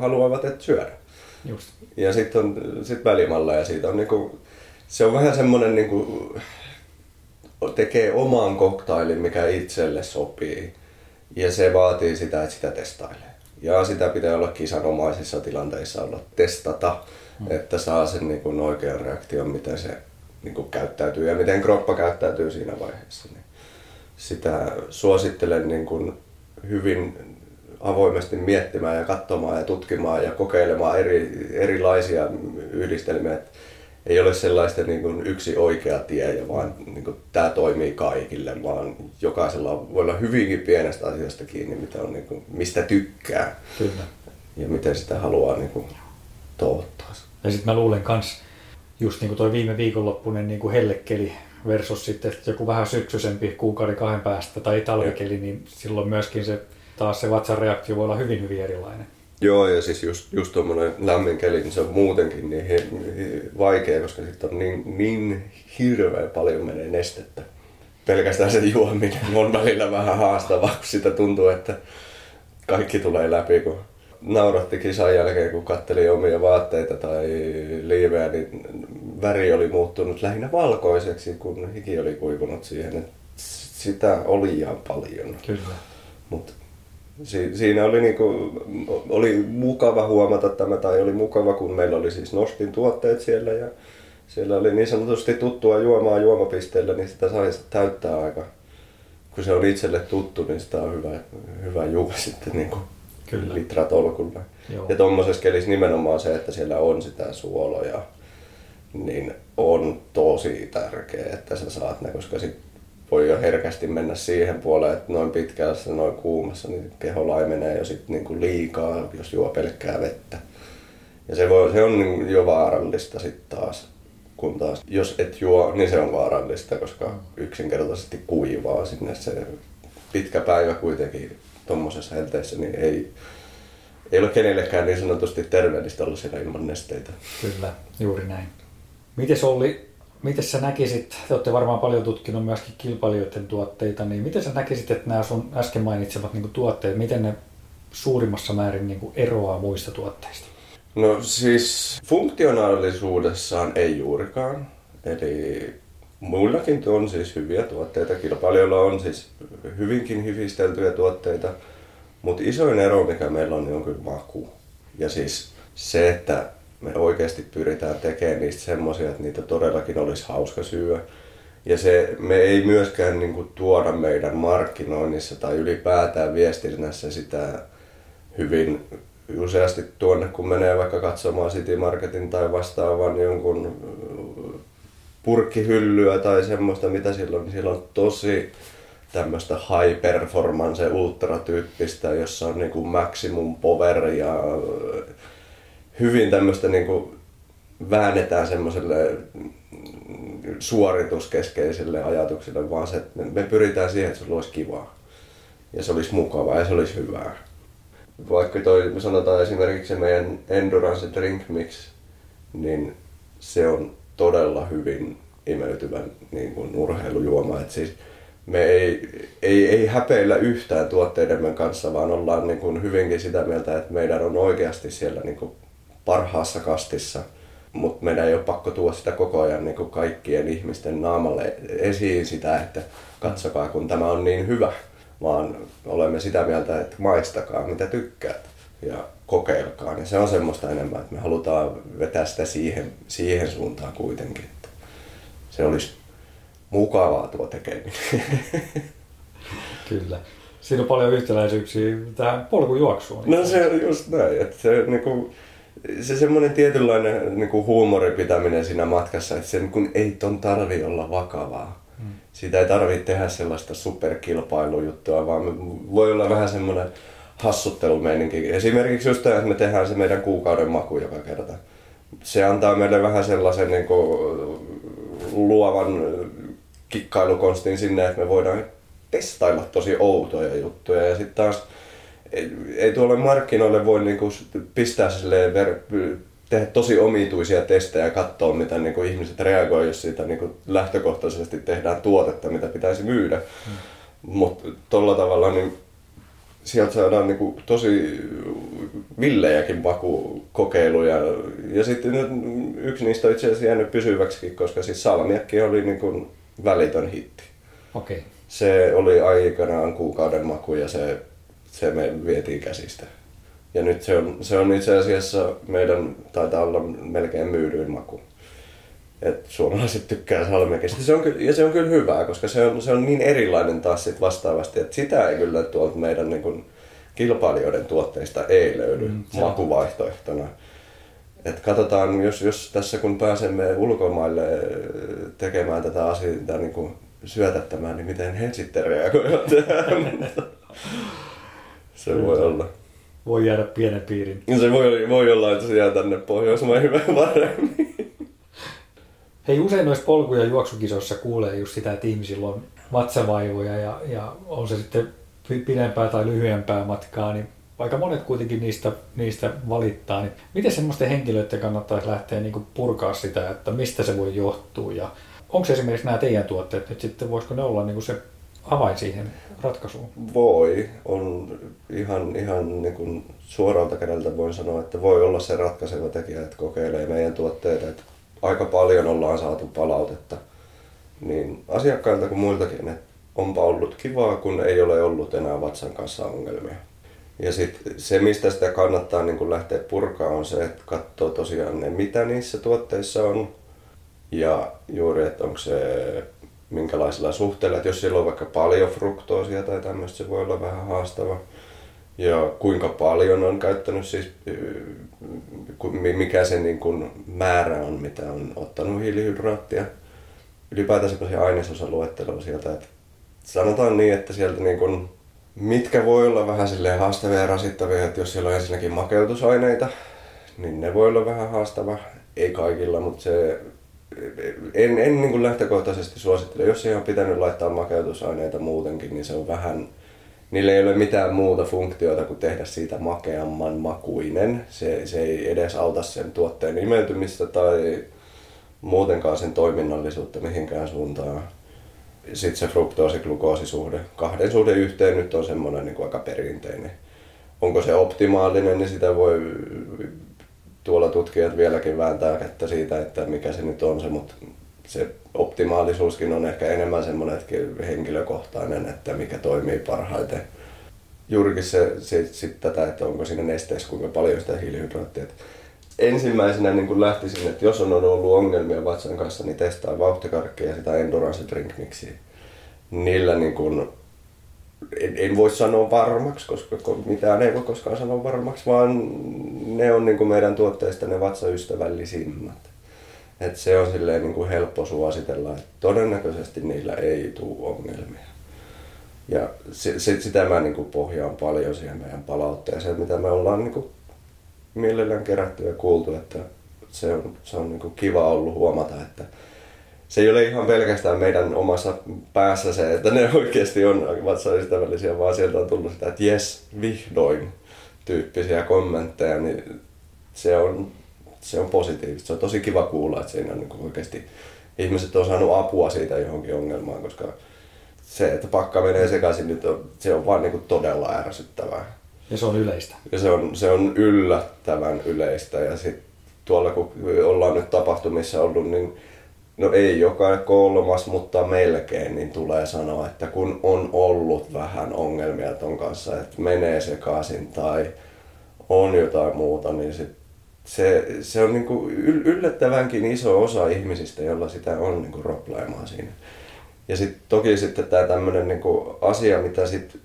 haluavat et syödä. Just. Ja sitten on sit välimalla ja siitä on niinku, se on vähän semmoinen niinku, tekee oman koktailin, mikä itselle sopii ja se vaatii sitä, että sitä testailee. Ja sitä pitää olla kisanomaisissa tilanteissa olla testata, mm. että saa sen niin kuin oikean reaktion, miten se niin kuin käyttäytyy ja miten kroppa käyttäytyy siinä vaiheessa. Niin sitä suosittelen niin kuin hyvin avoimesti miettimään ja katsomaan ja tutkimaan ja kokeilemaan eri, erilaisia yhdistelmiä. Et ei ole sellaista niin kuin yksi oikea tie, ja vaan niin kuin, tämä toimii kaikille, vaan jokaisella voi olla hyvinkin pienestä asiasta kiinni, mitä on, niin kuin, mistä tykkää. Kyllä. Ja miten sitä haluaa niin kuin, toivottaa. Ja sitten mä luulen myös, just niin kuin toi viime viikonloppuinen niin kuin hellekeli versus sitten joku vähän syksyisempi kuukauden kahden päästä tai talvikeli, ja niin silloin myöskin se, taas se vatsareaktio voi olla hyvin hyvin erilainen. Joo, ja siis just, just tuommoinen lämmin keli, niin se on muutenkin niin he, he, vaikea, koska sitten on niin, niin hirveän paljon menee nestettä. Pelkästään se juominen on välillä vähän haastavaa, kun sitä tuntuu, että kaikki tulee läpi. Kun nauratti kisan jälkeen, kun katseli omia vaatteita tai liivejä, niin väri oli muuttunut lähinnä valkoiseksi, kun hiki oli kuivunut siihen. Et sitä oli ihan paljon. Kyllä. Mut Si- siinä oli, niinku, oli mukava huomata tämä, tai oli mukava, kun meillä oli siis Nostin tuotteet siellä ja siellä oli niin sanotusti tuttua juomaa juomapisteellä, niin sitä sai täyttää aika. Kun se on itselle tuttu, niin sitä on hyvä, hyvä juoda sitten niinku litratolkulla. Ja tuommoisessa kelissä nimenomaan se, että siellä on sitä suoloja, niin on tosi tärkeää, että sä saat ne, koska sit voi jo herkästi mennä siihen puoleen, että noin pitkässä, noin kuumassa, niin keho laimenee jo sit niinku liikaa, jos juo pelkkää vettä. Ja se, voi, se on jo vaarallista sitten taas, kun taas jos et juo, niin se on vaarallista, koska yksinkertaisesti kuivaa sinne se pitkä päivä kuitenkin tuommoisessa helteessä, niin ei, ei ole kenellekään niin sanotusti terveellistä olla siellä ilman nesteitä. Kyllä, juuri näin. Mites Olli, miten sä näkisit, te olette varmaan paljon tutkinut myöskin kilpailijoiden tuotteita, niin miten sä näkisit, että nämä sun äsken mainitsemat niin kuin tuotteet, miten ne suurimmassa määrin niin kuin eroaa muista tuotteista? No siis funktionaalisuudessaan ei juurikaan, eli muillakin on siis hyviä tuotteita, kilpailijoilla on siis hyvinkin hyvisteltyjä tuotteita, mutta isoin ero mikä meillä on niin on kyllä maku ja siis se, että me oikeasti pyritään tekemään niistä semmoisia, että niitä todellakin olisi hauska syödä. Ja se, me ei myöskään niin kuin tuoda meidän markkinoinnissa tai ylipäätään viestinnässä sitä hyvin useasti tuonne, kun menee vaikka katsomaan City Marketin tai vastaavan jonkun purkkihyllyä tai semmoista, mitä silloin, niin silloin on tosi tämmöistä high performance ultratyyppistä, jossa on niin kuin maximum power ja hyvin tämmöistä niin kuin väännetään semmoiselle suorituskeskeiselle ajatukselle, vaan se, että me pyritään siihen, että se olisi kivaa ja se olisi mukavaa ja se olisi hyvää. Vaikka toi, me sanotaan esimerkiksi meidän Endurance Drink Mix, niin se on todella hyvin imeytyvä niin kuin urheilujuoma. Et siis me ei, ei, ei häpeillä yhtään tuotteidemme kanssa, vaan ollaan niin kuin hyvinkin sitä mieltä, että meidän on oikeasti siellä niin kuin parhaassa kastissa, mutta meidän ei ole pakko tuoda sitä koko ajan niin kuin kaikkien ihmisten naamalle esiin sitä, että katsokaa kun tämä on niin hyvä, vaan olemme sitä mieltä, että maistakaa mitä tykkäät ja kokeilkaa. Ja se on semmoista enemmän, että me halutaan vetää sitä siihen, siihen suuntaan kuitenkin, että se olisi mukavaa tuo tekeminen. Kyllä. Siinä on paljon yhtäläisyyksiä tähän polkujuoksuun. No se on just näin, että se niin kuin se semmoinen tietynlainen niin kuin huumoripitäminen siinä matkassa, että sen kun ei ton tarvi olla vakavaa. Mm. Siitä ei tarvitse tehdä sellaista superkilpailujuttua, vaan me voi olla vähän semmoinen hassuttelumeininki. Esimerkiksi just tämä, että me tehdään se meidän kuukauden maku joka kerta. Se antaa meille vähän sellaisen niin kuin luovan kikkailukonstin sinne, että me voidaan testailla tosi outoja juttuja ja sitten taas Ei, ei tuolle markkinoille voi niinku pistää silleen, tehdä tosi omituisia testejä ja katsoa, mitä niinku ihmiset reagoi, jos siitä niinku lähtökohtaisesti tehdään tuotetta, mitä pitäisi myydä. Mm. Mutta tuolla tavalla niin sieltä saadaan niinku tosi villejäkin vakukokeiluja. Ja sitten yksi niistä on itse asiassa jäänyt pysyväksikin, koska siis salmiakki oli niinku välitön hitti. Okay. Se oli aikanaan kuukauden maku ja se Se me vietiin käsistä. Ja nyt se on, se on itse asiassa meidän, taitaa olla melkein myydyin maku. Et suomalaiset tykkää salmiakista. Se on kyllä, ja se on kyllä hyvää, koska se on, se on niin erilainen taas sit vastaavasti, että sitä ei kyllä tuolta meidän niin kun kilpailijoiden tuotteista ei löydy mm, makuvaihtoehtona. Et katsotaan, jos, jos tässä kun pääsemme ulkomaille tekemään tätä asiaa niin kun syötättämään, niin miten he sitten reagoivat tähän. Se kyllä voi olla. Voi jäädä pienen piirin. Se voi, voi olla, että se jää tänne Pohjoismaihin vähän paremmin. Hei, usein noissa polku- ja juoksukisoissa kuulee just sitä, että ihmisillä on vatsavaivoja ja, ja on se sitten pidempää tai lyhyempää matkaa, niin aika monet kuitenkin niistä, niistä valittaa. Niin miten semmoisten henkilöiden kannattaisi lähteä niin kuin purkaa sitä, että mistä se voi johtua? Ja onko esimerkiksi nämä teidän tuotteet nyt sitten, voisiko ne olla niin kuin se avain siihen ratkaisuun? Voi. On ihan, ihan niin kuin suoralta kädeltä voin sanoa, että voi olla se ratkaiseva tekijä, että kokeilee meidän tuotteita. Että aika paljon ollaan saatu palautetta niin asiakkailta kuin muiltakin, että onpa ollut kivaa, kun ei ole ollut enää vatsan kanssa ongelmia. Ja sitten se, mistä sitä kannattaa niin kuin lähteä purkaa, on se, että katsoo tosiaan ne, mitä niissä tuotteissa on ja juuri, että onko se minkälaisilla suhteilla, että jos siellä on vaikka paljon fruktoosia tai tämmöistä, se voi olla vähän haastava. Ja kuinka paljon on käyttänyt, siis mikä se niin kuin määrä on, mitä on ottanut hiilihydraattia. Ylipäätään semmoisia ainesosaluetteloa sieltä, että sanotaan niin, että sieltä niin kuin, mitkä voi olla vähän silleen haastavia ja rasittavia, että jos siellä on ensinnäkin makeutusaineita, niin ne voi olla vähän haastava. Ei kaikilla, mutta se En, en niin kuin lähtökohtaisesti suosittele. Jos ei ole pitänyt laittaa makeutusaineita muutenkin, niin se on vähän niillä ei ole mitään muuta funktiota kuin tehdä siitä makeamman makuinen. Se, se ei edes auta sen tuotteen imeltymistä tai muutenkaan sen toiminnallisuutta mihinkään suuntaan. Sitten se fruktoosi-glukoosisuhde, kahden suhde yhteen nyt on semmoinen niin kuin aika perinteinen. Onko se optimaalinen, niin sitä voi tuolla tutkijat vieläkin vääntää kättä siitä, että mikä se nyt on se, mutta se optimaalisuuskin on ehkä enemmän semmoinen henkilökohtainen, että mikä toimii parhaiten. Juurikin se, se, sit tätä, että onko siinä nesteessä kuinka paljon sitä hiilihydraattia. Ensimmäisenä niin lähtisin, että jos on ollut ongelmia vatsan kanssa, niin testaa vauhtikarkkia ja sitä Endurance Drink Mixiä. Niillä niin kuin, en, en voi sanoa varmaksi, koska mitään ei voi koskaan sanoa varmaksi, vaan ne on niin kuin meidän tuotteista ne vatsaystävällisimmät. Et se on silleen niin kuin helppo suositella, että todennäköisesti niillä ei tule ongelmia. Ja sit, sit sitä mä niin kuin pohjaan paljon siihen meidän palautteeseen, mitä me ollaan niin kuin mielellään kerätty ja kuultu, että se on, se on niin kuin kiva ollut huomata, että se ei ole ihan pelkästään meidän omassa päässä se, että ne oikeasti on vatsaystävällisiä, vaan sieltä on tullut sitä, että jes, vihdoin tyyppisiä kommentteja, niin se on, se on positiivista. Se on tosi kiva kuulla, että siinä on niin kuin oikeasti ihmiset on saanut apua siitä johonkin ongelmaan, koska se, että pakka menee sekaisin, niin se on vaan niin kuin todella ärsyttävää. Ja se on yleistä. Ja se on, se on yllättävän yleistä. Ja sitten tuolla kun ollaan nyt tapahtumissa ollut, niin no ei joka kolmas, mutta melkein, niin tulee sanoa, että kun on ollut vähän ongelmia ton kanssa, että menee sekaisin tai on jotain muuta, niin sit se, se on niinku yllättävänkin iso osa ihmisistä, jolla sitä on niinku probleemaa siinä. Ja sitten toki sitten tämä tämmöinen niinku asia, mitä sitten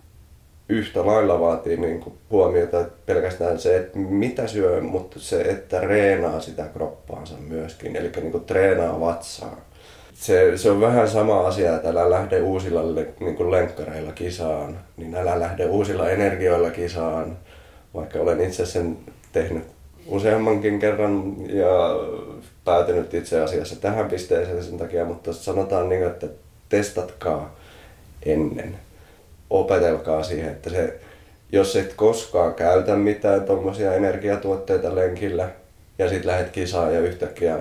yhtä lailla vaatii niinku huomiota, että pelkästään se, että mitä syö, mutta se, että treenaa sitä kroppaansa myöskin, eli niinku treenaa vatsaa. Se, se on vähän sama asia, että älä lähde uusilla niinku lenkkareilla kisaan, niin älä lähde uusilla energioilla kisaan, vaikka olen itse sen tehnyt useammankin kerran ja päätynyt itse asiassa tähän pisteeseen sen takia, mutta sanotaan niin, että testatkaa ennen. Opetelkaa siihen, että se, jos et koskaan käytä mitään tuommoisia energiatuotteita lenkillä ja sitten lähdet kisaan ja yhtäkkiä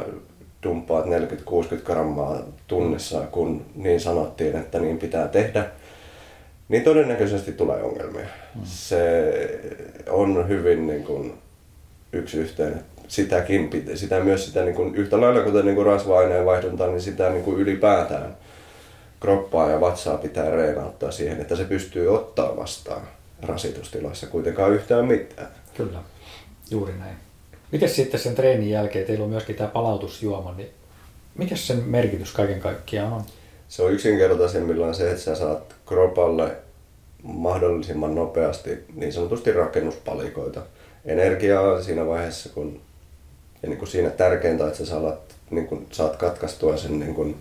dumppaat neljäkymmentä kuusikymmentä grammaa tunnissa, kun niin sanottiin, että niin pitää tehdä, niin todennäköisesti tulee ongelmia. Mm. Se on hyvin niin kun yksi yhteen. Sitäkin pitää, sitä myös sitä niin kun yhtä lailla kuten niin kun rasva-aineen vaihduntaa, niin sitä niin kun ylipäätään kroppaa ja vatsaa pitää reinauttaa siihen, että se pystyy ottaa vastaan rasitustiloissa kuitenkaan yhtään mitään. Kyllä, juuri näin. Mites sitten sen treenin jälkeen, teillä on myöskin tämä palautusjuoma, niin mikä sen merkitys kaiken kaikkiaan on? Se on yksinkertaisimmillaan se, että sä saat kropalle mahdollisimman nopeasti niin sanotusti rakennuspalikoita. Energiaa siinä vaiheessa, kun ja niin kuin siinä tärkeintä, että sä saat, niin kuin, saat katkaistua sen niin kuin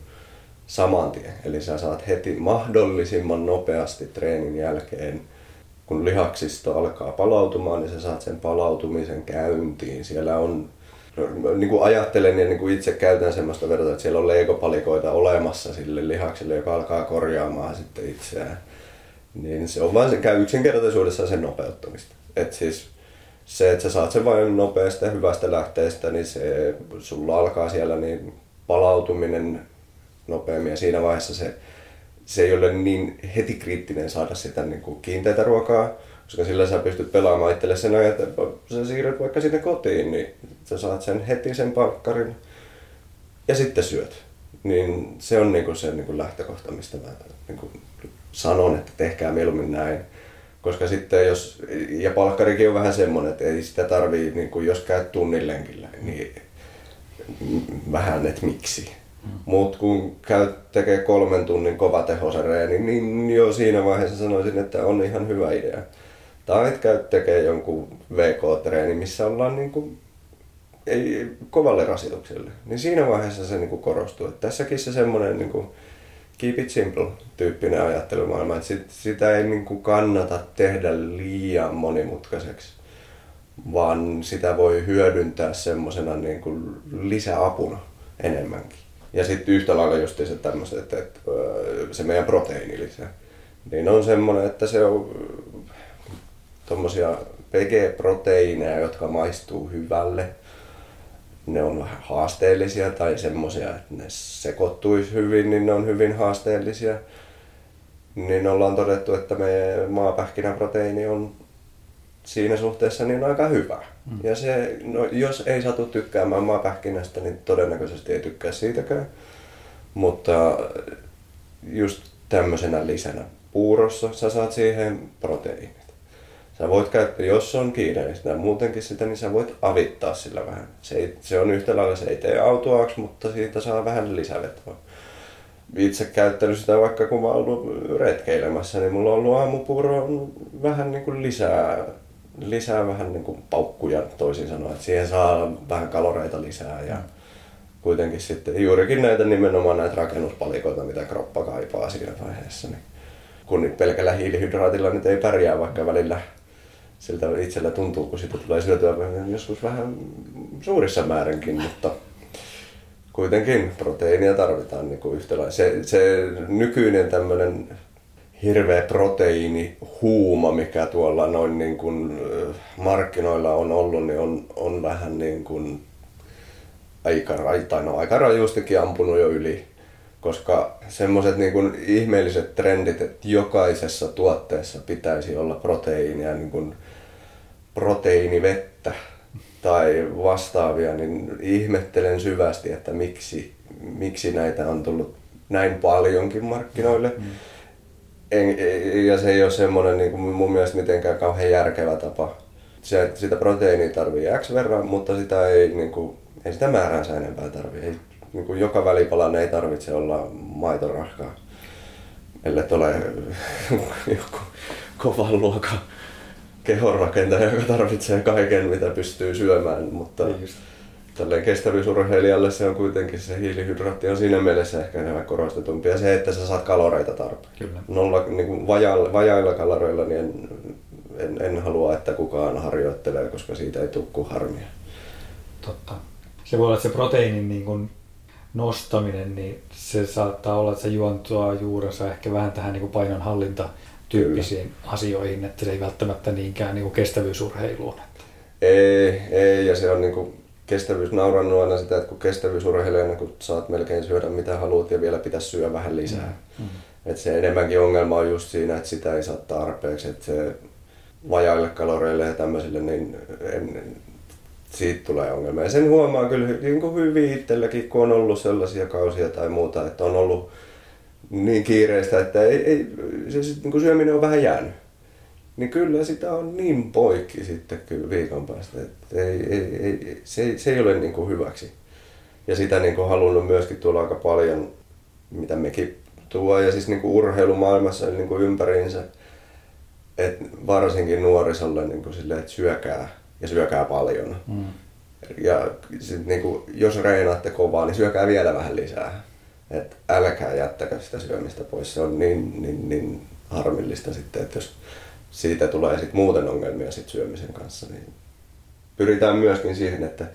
saman tien. Eli sä saat heti mahdollisimman nopeasti treenin jälkeen, kun lihaksisto alkaa palautumaan, niin sä saat sen palautumisen käyntiin. Siellä on, niin kuin ajattelen ja niin kuin itse käytän semmoista vertaa, että siellä on leikopalikoita olemassa sille lihakselle, joka alkaa korjaamaan sitten itseään. Niin se on vain yksinkertaisuudessaan sen nopeuttamista. Et siis se, että sä saat sen vain nopeasta ja hyvästä lähteestä, niin se sulla alkaa siellä niin palautuminen nopeammin. Ja siinä vaiheessa se, se ei ole niin heti kriittinen saada sitä niin kuin kiinteitä ruokaa, koska sillä sä pystyt pelaamaan itselle sen ajan, että sä siirryt vaikka sinne kotiin, niin sä saat sen heti sen palkkarin ja sitten syöt. Niin se on niin kuin se niin kuin lähtökohta, mistä mä niin kuin sanon, että tehkää mieluummin näin. Koska sitten jos, ja palkkarikin on vähän semmoinen, että ei sitä tarvii, niin kuin jos käyt tunnin lenkillä, niin vähän, että miksi. Mm. Mutta kun käy tekee kolmen tunnin kovatehoisen reenin, niin jo siinä vaiheessa sanoisin, että on ihan hyvä idea. Tai et käy tekee jonkun V K-treeni, missä ollaan niinku, ei, kovalle rasitukselle. Niin siinä vaiheessa se niinku korostuu. Et tässäkin se semmoinen niinku keep it simple-tyyppinen ajattelumaailma. Et sit, sitä ei niinku kannata tehdä liian monimutkaiseksi, vaan sitä voi hyödyntää semmoisena niinku lisäapuna enemmänkin. Ja sitten yhtä lailla just se tämmöiset, että se meidän proteiinilisä. niin on semmoinen, että se on tommosia P G-proteiineja, jotka maistuu hyvälle. Ne on vähän haasteellisia tai semmoisia, että ne sekoittuisi hyvin, niin ne on hyvin haasteellisia. Niin ollaan todettu, että meidän maapähkinäproteiini on siinä suhteessa niin aika hyvä. Mm. Ja se, no, jos ei satu tykkäämään maapähkinästä, niin todennäköisesti ei tykkää siitäkään. Mutta just tämmöisenä lisänä puurossa sä saat siihen proteiinit. Sä voit käyttää, jos on kiireellistä ja muutenkin sitä, niin sä voit avittaa sillä vähän. Se, ei, se on yhtä lailla, se ei tee autoaksi, mutta siitä saa vähän lisävetoa. Itse käyttänyt sitä vaikka kun mä oon ollut retkeilemässä, niin mulla on ollut aamupuuroon vähän niin kuin lisää, lisää vähän niin kuin paukkuja toisin sanoen. Että siihen saa vähän kaloreita lisää ja kuitenkin sitten juurikin näitä nimenomaan näitä rakennuspalikoita, mitä kroppa kaipaa siinä vaiheessa. Niin kun nyt pelkällä hiilihydraatilla nyt ei pärjää, vaikka välillä siltä itsellä tuntuu, kun sitä tulee syötyä joskus vähän suurissa määrinkin, mutta kuitenkin proteiinia tarvitaan niin kuin yhtälailla. Se, se nykyinen tämmöinen hirveä proteiinihuuma, mikä tuolla noin niin kuin markkinoilla on ollut, niin on, on vähän niin kuin aika, tai no, aika rajustikin ampunut jo yli. Koska semmoiset niin kuin ihmeelliset trendit, että jokaisessa tuotteessa pitäisi olla proteiinia, niin kuin proteiinivettä tai vastaavia, niin ihmettelen syvästi, että miksi, miksi näitä on tullut näin paljonkin markkinoille. Mm. En, ja se ei ole semmoinen niin kuin mun mielestä mitenkään kauhean järkevä tapa. Se, sitä proteiinia tarvii X verran, mutta sitä ei, niin kuin, ei sitä määräänsä enempää tarvitse. Niin kuin joka välipalan ei tarvitse olla maitorahkaa, ellei ole joku kovan luokan kehonrakentaja, joka tarvitsee kaiken, mitä pystyy syömään. Mutta tälleen kestävyysurheilijalle se on kuitenkin se hiilihydraatti on siinä mielessä ehkä enemmän korostetumpi. Ja se, että sä saat kaloreita tarpeen. Kyllä. Nolla, niin kuin vajailla, vajailla kaloreilla niin en, en, en halua, että kukaan harjoittelee, koska siitä ei tule kuin harmia. Totta. Se voi olla, että se proteiinin niin kuin nostaminen, niin se saattaa olla, että se juontaa juurensa ehkä vähän tähän niin kuin painonhallintatyyppisiin Kyllä. asioihin, että se ei välttämättä niinkään niin kuin kestävyysurheiluun. Ei, ei, ja se on niin kuin kestävyys naurannut aina sitä, että kun kestävyysurheilijana, kun saat melkein syödä mitä haluat ja vielä pitäisi syödä vähän lisää. Mm-hmm. Että se enemmänkin ongelma on just siinä, että sitä ei saa tarpeeksi, että se vajaille kaloreille ja tämmöisille, niin en, siitä tulee ongelma. Ja sen huomaa kyllä niin hyvin itselläkin, kun on ollut sellaisia kausia tai muuta, että on ollut niin kiireistä, että ei, ei, se sit, niin syöminen on vähän jäänyt. Niin kyllä sitä on niin poikki sitten kyllä viikon päästä, että ei, ei, ei, se, se ei ole niin hyväksi. Ja sitä niin halunnut myöskin tuolla aika paljon, mitä mekin tuo, ja siis niin urheilumaailmassa niin ympäriinsä, että varsinkin nuorisolle niin silleen, että syökää. Ja syökää paljon. Mm. Ja sit niinku, jos reenaatte kovaa, niin syökää vielä vähän lisää. Et älkää jättäkö sitä syömistä pois. Se on niin, niin, niin harmillista sitten, että jos siitä tulee sit muuten ongelmia sit syömisen kanssa, niin pyritään myöskin siihen, että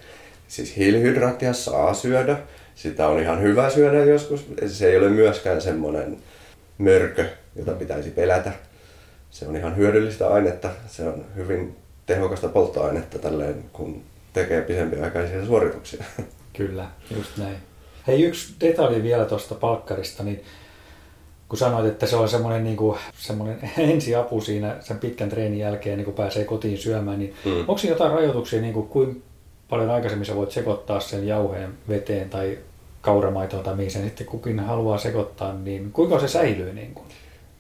siis hiilihydraattia saa syödä. Sitä on ihan hyvä syödä joskus. Se ei ole myöskään semmoinen mörkö, jota pitäisi pelätä. Se on ihan hyödyllistä ainetta. Se on hyvin tehokasta polttoainetta tälleen, kun tekee pisempiaikaisia suorituksia. Kyllä, just näin. Hei, yksi detalji vielä tuosta palkkarista, niin kun sanoit, että se on semmoinen, niin kuin, semmoinen ensiapu siinä sen pitkän treenin jälkeen, niin kun pääsee kotiin syömään, niin mm. onko siinä jotain rajoituksia, niin kuin, kuinka paljon aikaisemmin sä voit sekoittaa sen jauheen veteen tai kauramaitoon tai mihin sen sitten kukin haluaa sekoittaa, niin kuinka se säilyy? Niin kuin?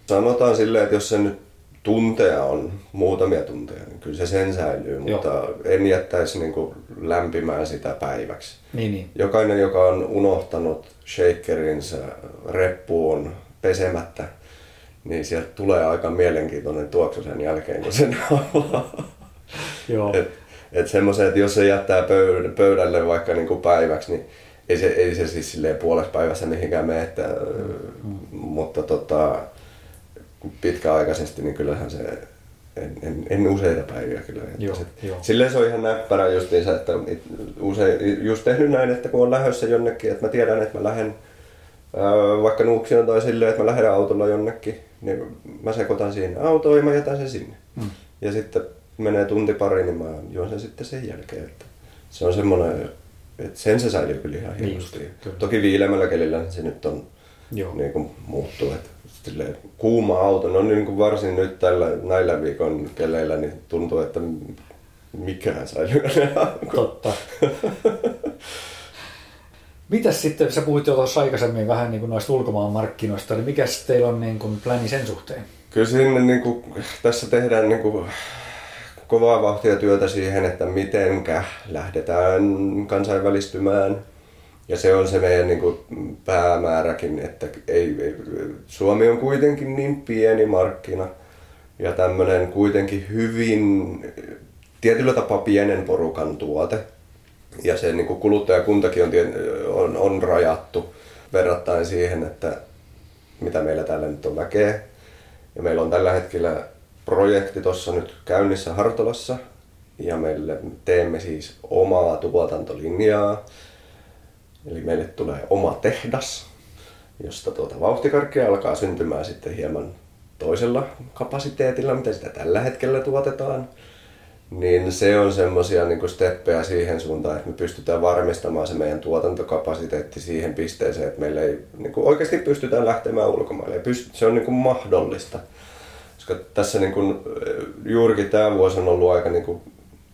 Sanotaan silleen, että jos se nyt tunteja on, muutamia tunteja, niin kyllä se sen säilyy, mutta Joo. en jättäisi niin kuin lämpimään sitä päiväksi. Niin, niin. Jokainen, joka on unohtanut shakerinsä reppuun pesemättä, niin sieltä tulee aika mielenkiintoinen tuoksu sen jälkeen, kun sen avaa. Että et semmoisen, että jos se jättää pöydälle vaikka niin kuin päiväksi, niin ei se, ei se siis silleen puolessa päivässä mihinkään mene, että, mm. mutta tota... pitkäaikaisesti, niin kyllähän se, en, en, en useita päiviä kyllä. Joo, jo. Silleen se on ihan näppärä justiinsa, että usein just tehnyt näin, että kun on lähdössä jonnekin, että mä tiedän, että mä lähden vaikka nuuksion tai silleen, että mä lähden autolla jonnekin, niin mä sekoitan siihen autoon ja mä jätän sen sinne. Mm. Ja sitten menee tunti pari, niin mä juon sen sitten sen jälkeen. Että se on semmoinen, että sen se säilyy kyllä ihan hienosti. Niin, toki viileämmällä kelillä se nyt on niin kuin muuttuu. Silleen, kuuma auto, no niin kuin varsin nyt tällä, näillä viikon keleillä, niin tuntuu, että mikään säilyy enää. Totta. Mitäs sitten, sä puhuit jo tuossa aikaisemmin vähän niin kuin noista ulkomaanmarkkinoista, niin mikäs teillä on niin kuin pläni sen suhteen? Kyllä sinne niin kuin, tässä tehdään niin kuin kovaa vauhtia työtä siihen, että mitenkä lähdetään kansainvälistymään. Ja se on se meidän niin kuin päämääräkin, että ei, ei, Suomi on kuitenkin niin pieni markkina ja tämmöinen kuitenkin hyvin tietyllä tapaa pienen porukan tuote. Ja se niin kuin kuluttajakuntakin on, on, on rajattu verrattain siihen, että mitä meillä täällä nyt on väkeä. Ja meillä on tällä hetkellä projekti tuossa nyt käynnissä Hartolassa ja meille teemme siis omaa tuotantolinjaa. Eli meille tulee oma tehdas, josta tuota vauhtikarkkia alkaa syntymään sitten hieman toisella kapasiteetilla, mitä sitä tällä hetkellä tuotetaan. Niin se on semmoisia niin steppejä siihen suuntaan, että me pystytään varmistamaan se meidän tuotantokapasiteetti siihen pisteeseen, että meillä ei niin oikeasti pystytään lähtemään ulkomaille. Se on niin mahdollista, koska tässä niin kuin, juurikin tämä vuosi on ollut aika niin kuin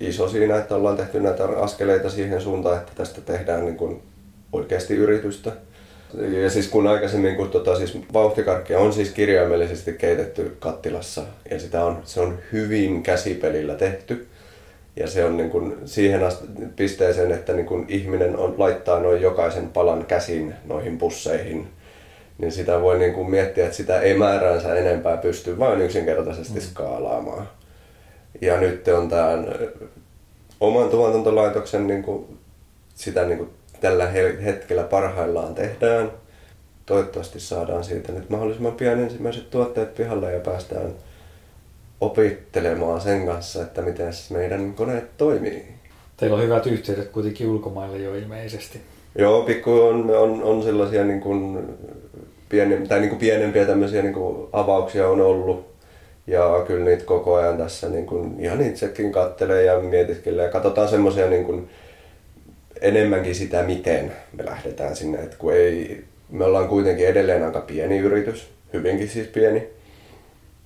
iso siinä, että ollaan tehty näitä askeleita siihen suuntaan, että tästä tehdään niin kuin oikeasti yritystä. Ja siis kun aikaisemmin, kun tota, siis vauhtikarkkia on siis kirjaimellisesti keitetty kattilassa ja sitä on, se on hyvin käsipelillä tehty. Ja se on niin kun siihen asti pisteeseen, että niin kun ihminen on, laittaa noin jokaisen palan käsin noihin pusseihin, niin sitä voi niin kun miettiä, että sitä ei määräänsä enempää pysty vaan yksinkertaisesti skaalaamaan. Ja nyt on tämän oman tuotantolaitoksen niin kun, sitä niin kun, tällä hetkellä parhaillaan tehdään. Toivottavasti saadaan siitä nyt mahdollisimman pian ensimmäiset tuotteet pihalle ja päästään opittelemaan sen kanssa, että miten meidän koneet toimii. Teillä on hyvät yhteydet kuitenkin ulkomaille jo ilmeisesti. Joo, pikku on, on, on sellaisia niin kuin pieni, tai niin kuin pienempiä tämmöisiä niin kuin avauksia on ollut. Ja kyllä niitä koko ajan tässä niin kuin ihan itsekin katselee ja mietiskelee. Katsotaan semmoisia niin kuin enemmänkin sitä, miten me lähdetään sinne, että kun ei, me ollaan kuitenkin edelleen aika pieni yritys, hyvinkin siis pieni,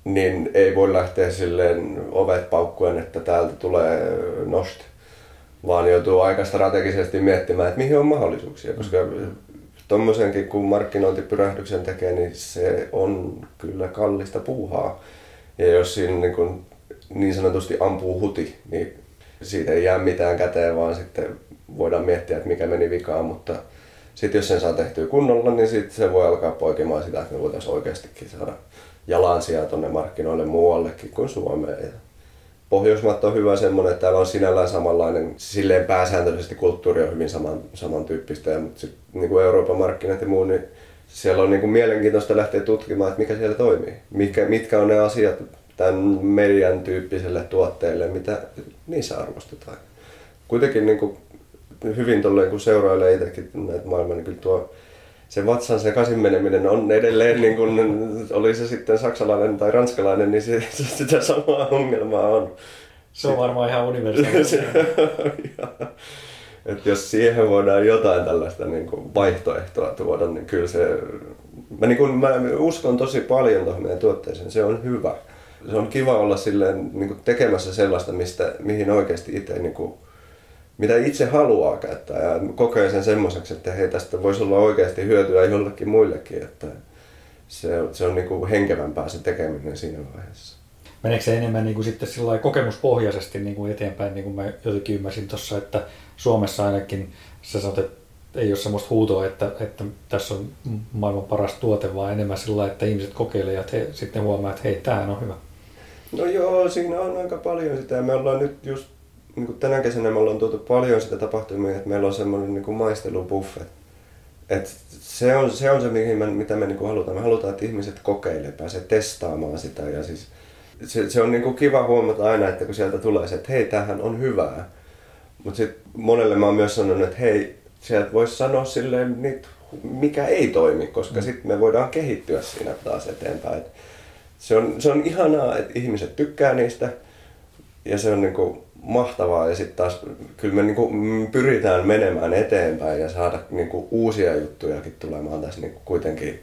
niin ei voi lähteä silleen ovet paukkuen, että täältä tulee Nosti, vaan joutuu aika strategisesti miettimään, että mihin on mahdollisuuksia, koska tommoisenkin kun markkinointipyrähdyksen tekee, niin se on kyllä kallista puuhaa. Ja jos siinä niin, kun niin sanotusti ampuu huti, niin siitä ei jää mitään käteen, vaan sitten voidaan miettiä, että mikä meni vikaan, mutta sitten jos sen saa tehtyä kunnolla, niin sitten se voi alkaa poikimaan sitä, että me voitaisiin oikeastikin saada jalansijaa tuonne markkinoille muuallekin kuin Suomeen. Pohjoismaat on hyvä semmoinen, että täällä on sinällään samanlainen, silleen pääsääntöisesti kulttuuri on hyvin saman, samantyyppistä, ja, mutta sitten niin Euroopan markkinat ja muu, niin siellä on niin kuin mielenkiintoista lähteä tutkimaan, että mikä siellä toimii, mikä, mitkä on ne asiat tämän median tyyppiselle tuotteelle, mitä niissä arvostetaan. Kuitenkin niin kuin hyvin tolleen, kun seurailee itsekin näitä maailmaa, niin kyllä tuo se vatsan sekaisin meneminen on edelleen, niin kun, oli se sitten saksalainen tai ranskalainen, niin se, se, sitä samaa ongelmaa on. Se on varmaan ihan universaalista. Että jos siihen voidaan jotain tällaista niin kuin vaihtoehtoa tuoda, niin kyllä se... Mä, niin kun, mä uskon tosi paljon tuohon meidän tuotteeseen, se on hyvä. Se on kiva olla silleen, niin kuin tekemässä sellaista, mistä, mihin oikeasti itse... Niin kuin, mitä itse haluaa käyttää ja kokee sen semmoiseksi, että hei, tästä voisi olla oikeasti hyötyä jollekin muillekin, että se, se on niin kuin henkevämpää se tekeminen siinä vaiheessa. Meneekö se enemmän niin kuin sitten sillai kokemuspohjaisesti niin kuin eteenpäin, niin kuin mä jotenkin ymmärsin tuossa, että Suomessa ainakin sä sanot, että ei ole semmoista huutoa, että, että tässä on maailman paras tuote, vaan enemmän sillä että ihmiset kokeilee ja he, sitten huomaa, että hei, tämähän on hyvä. No joo, siinä on aika paljon sitä. Me ollaan nyt just niin kuin tänä kesänä me ollaan tuotu paljon sitä tapahtumia, että meillä on semmoinen niin kuin maistelubuffet. Et se, on, se on se, mitä me niin kuin halutaan. Me halutaan, että ihmiset kokeilee, pääsee testaamaan sitä. Ja siis se, se on niin kuin kiva huomata aina, että kun sieltä tulee se, että hei, tämähän on hyvää. Mutta sitten monelle mä oon myös sanonut, että hei, sieltä voisi sanoa silleen niitä mikä ei toimi, koska sitten me voidaan kehittyä siinä taas eteenpäin. Et se, on, se on ihanaa, että ihmiset tykkää niistä ja se on niinku mahtavaa. Ja sitten taas kyllä me niinku pyritään menemään eteenpäin ja saada niinku uusia juttujakin tulemaan tässä niinku kuitenkin.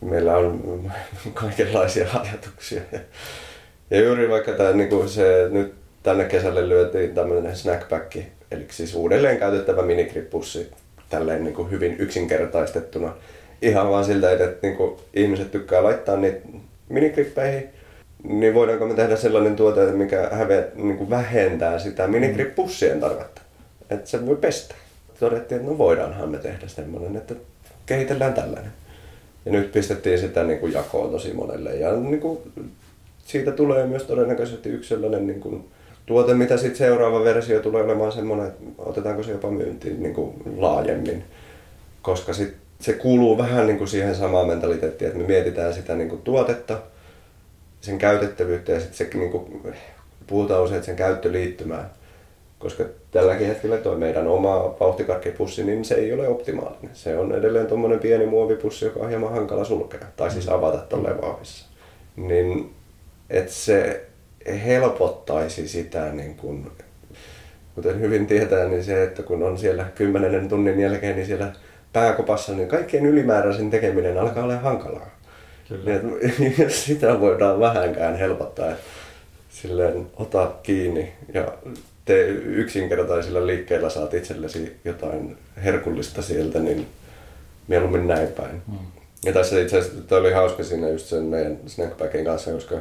Meillä on kaikenlaisia ajatuksia. Ja juuri vaikka tää, niinku se, nyt tänne kesälle lyötiin tämmöinen snackpack, eli siis uudelleen käytettävä minikripussi, tälleen niinku hyvin yksinkertaistettuna. Ihan vaan siltä, että niinku ihmiset tykkää laittaa niitä minikrippeihin, niin voidaanko me tehdä sellainen tuote, mikä häviää, niinku vähentää sitä minikrippussien tarvetta. Että se voi pestä. Todettiin, että no voidaanhan me tehdä semmoinen, että kehitellään tällainen. Ja nyt pistettiin sitä niinku jakoon tosi monelle. Ja niinku siitä tulee myös todennäköisesti yksi sellainen niinku tuote, mitä sitten seuraava versio tulee olemaan semmoinen, että otetaanko se jopa myyntiin niinku laajemmin. Koska sit se kuuluu vähän niinku siihen samaan mentaliteettiin, että me mietitään sitä niinku tuotetta, sen käytettävyyttä ja sitten niinku, puhutaan usein sen käyttöliittymään. Koska tälläkin hetkellä tuo meidän oma vauhtikarkkipussi, niin se ei ole optimaalinen. Se on edelleen tuommoinen pieni muovipussi, joka on hieman hankala sulkea tai siis avata tolleen vauhissa. Niin, että se helpottaisi sitä, niin kun, kuten hyvin tietää, niin se, että kun on siellä kymmenen tunnin jälkeen niin siellä pääkopassa, niin kaikkein ylimääräisen tekeminen alkaa olla hankalaa. Kyllä. Ja sitä voidaan vähänkään helpottaa. Silleen ota kiinni ja te yksinkertaisilla liikkeillä saat itsellesi jotain herkullista sieltä, niin mieluummin näin päin. Mm. Ja tässä itse asiassa toi oli hauska siinä just sen meidän snackpackin kanssa, koska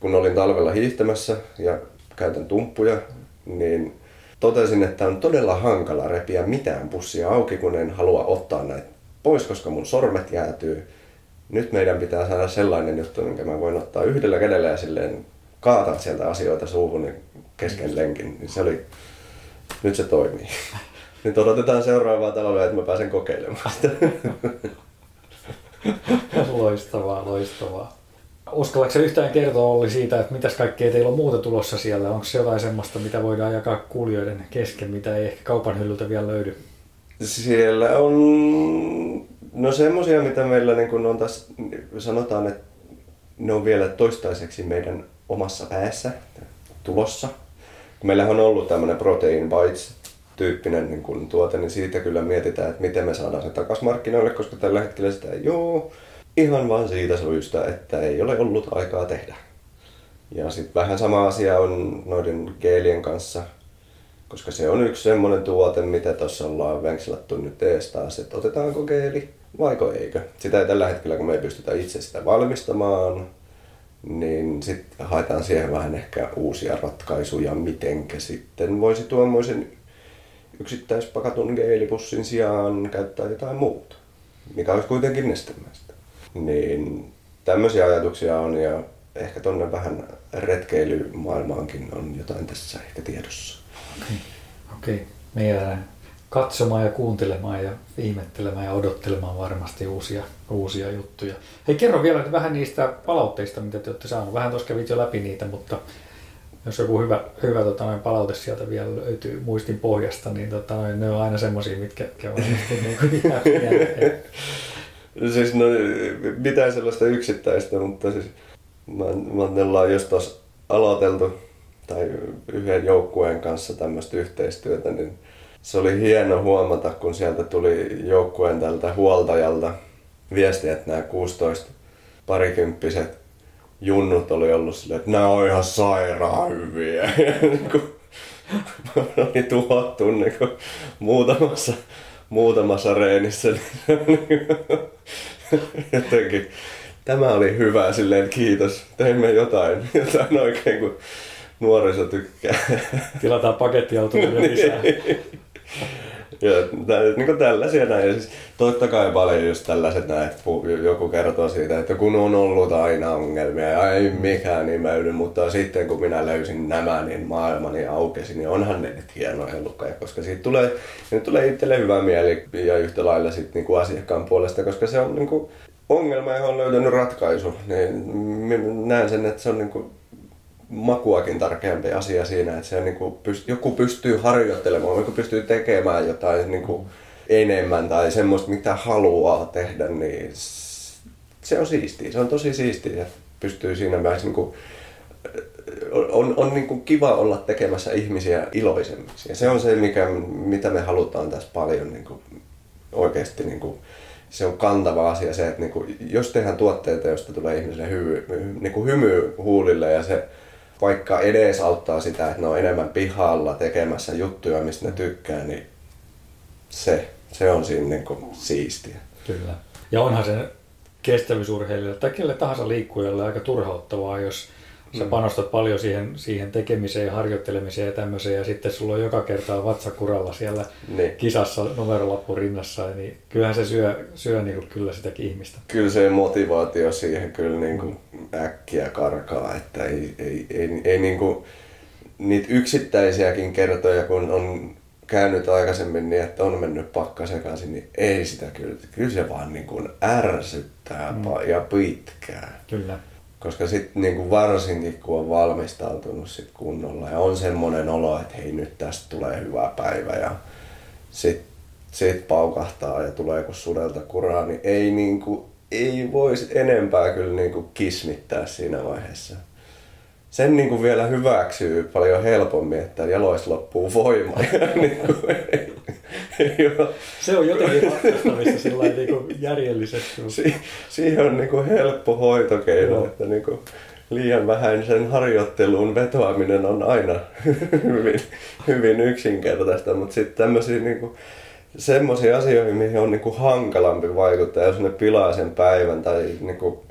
kun olin talvella hiihtämässä ja käytän tumppuja, niin totesin, että on todella hankala repiä mitään pussia auki, kun en halua ottaa näitä pois, koska mun sormet jäätyy. Nyt meidän pitää saada sellainen juttu, minkä mä voin ottaa yhdellä kädellä ja silleen kaataa sieltä asioita suuhun niin kesken lenkin. Niin se oli, nyt se toimii. Nyt odotetaan seuraavaa talvea, että mä pääsen kokeilemaan sitä. Loistavaa, loistavaa. Uskallatko yhtään kertoa Olli siitä, että mitäs kaikkea teillä on muuta tulossa siellä? Onko se jotain semmoista, mitä voidaan jakaa kuulijoiden kesken, mitä ei ehkä kaupan hyllyltä vielä löydy? Siellä on no semmoisia, mitä meillä niin kun on taas, sanotaan, että ne on vielä toistaiseksi meidän omassa päässä tulossa. Meillähän on ollut tämmöinen Protein Bites-tyyppinen niin kun tuote, niin siitä kyllä mietitään, että miten me saadaan se takaisin markkinoille, koska tällä hetkellä sitä ei ole. Ihan vaan siitä syystä, että ei ole ollut aikaa tehdä. Ja sitten vähän sama asia on noiden geelien kanssa, koska se on yksi semmoinen tuote, mitä tuossa ollaan venkslattu nyt ees taas, että otetaanko geeli vaiko eikö. Sitä ei tällä hetkellä, kun me ei pystytä itse sitä valmistamaan, niin sitten haetaan siihen vähän ehkä uusia ratkaisuja, mitenkä sitten voisi tuommoisen yksittäispakatun geelipussin sijaan käyttää jotain muuta, mikä olisi kuitenkin nestemäistä. Niin tämmöisiä ajatuksia on ja ehkä tuonne vähän retkeilymaailmaankin on jotain tässä ehkä tiedossa. Okei, okei. Me jäädään katsomaan ja kuuntelemaan ja ihmettelemään ja odottelemaan varmasti uusia, uusia juttuja. Hei, kerro vielä vähän niistä palautteista, mitä te olette saaneet. Vähän tuossa kävit jo läpi niitä, mutta jos joku hyvä, hyvä tota, noin palaute sieltä vielä löytyy muistin pohjasta, niin tota, noin, ne on aina semmoisia, mitkä varmasti niin jää mieleen. Siis no, mitään sellaista yksittäistä, mutta siis me ollaan just tuossa aloiteltu tai yhden joukkueen kanssa tämmöistä yhteistyötä, niin se oli hieno huomata, kun sieltä tuli joukkueen tältä huoltajalta viesti, että nämä kuusitoista parikymppiset junnut oli ollut silleen, että nämä on ihan sairaan hyviä. Mä olin tuhottu niin kuin muutamassa muutamassa reenissä, niin jotenkin tämä oli hyvä, silleen kiitos, teimme jotain, jotain oikein, kun nuoriso tykkää. Tilataan pakettiautoille lisää. Ja niin tällaisia näin, ja siis totta kai paljon just tällaiset näin, että joku kertoo siitä, että kun on ollut aina ongelmia ja ei mikään imeydy, mutta sitten kun minä löysin nämä, niin maailmani aukesi, niin onhan ne nyt hienoja lukkoja, koska siitä tulee, niin tulee itselle hyvä mieli ja yhtä lailla sit niinku asiakkaan puolesta, koska se on niinku ongelma, johon on löytänyt ratkaisu, niin näen sen, että se on niinku makuakin tärkeämpi asia siinä, että se on niin kuin, joku pystyy harjoittelemaan, joku pystyy tekemään jotain niin kuin enemmän tai semmoista, mitä haluaa tehdä, niin se on siistiä. Se on tosi siistiä, että pystyy siinä myös niin kuin, on, on niin kuin kiva olla tekemässä ihmisiä iloisemmiksi. Ja se on se, mikä, mitä me halutaan tässä paljon niin kuin, oikeasti. Niin kuin, se on kantava asia se, että niin kuin, jos tehdään tuotteita, josta tulee ihmisille hymy, niin kuin hymy huulille ja se vaikka edes auttaa sitä, että ne on enemmän pihalla tekemässä juttuja, mistä ne tykkää, niin se, se on siinä niin kuin siistiä. Kyllä. Ja onhan se kestävyysurheilijalle tai kelle tahansa liikkujalle aika turhauttavaa, jos sä panostat paljon siihen, siihen tekemiseen ja harjoittelemiseen ja tämmöiseen, ja sitten sulla on joka kertaa vatsakuralla siellä niin. kisassa numerolappu rinnassa, niin kyllähän se syö, syö niin kuin kyllä sitäkin ihmistä. Kyllä se motivaatio siihen kyllä niin kuin äkkiä karkaa, että ei, ei, ei, ei niin kuin niitä yksittäisiäkin kertoja, kun on käynyt aikaisemmin niin, että on mennyt pakka sekaisin, niin ei sitä kyllä. Kyllä se vaan niin kuin ärsyttää mm. ja pitkään. Kyllä. Koska sitten niinku varsinkin kun on valmistautunut sit kunnolla ja on semmoinen olo, että hei nyt tästä tulee hyvä päivä ja sit, sit paukahtaa ja tulee kun sudelta kuraa, niin ei, niinku, ei voisi enempää kyllä niinku kismittää siinä vaiheessa. Sen niinku vielä hyväksyy paljon helpommin, että jaloissa loppuu voima. Niinku, ei, ei se on jotenkin ratkaistamista niinku järjellisesti. Si- siihen on niinku helppo hoitokeino, no. että niinku liian vähän sen harjoitteluun vetoaminen on aina hyvin, hyvin yksinkertaista. Mutta sitten tämmöisiä niinku, semmoisia asioita, mihin on niinku hankalampi vaikuttaa, jos ne pilaa sen päivän tai niinku,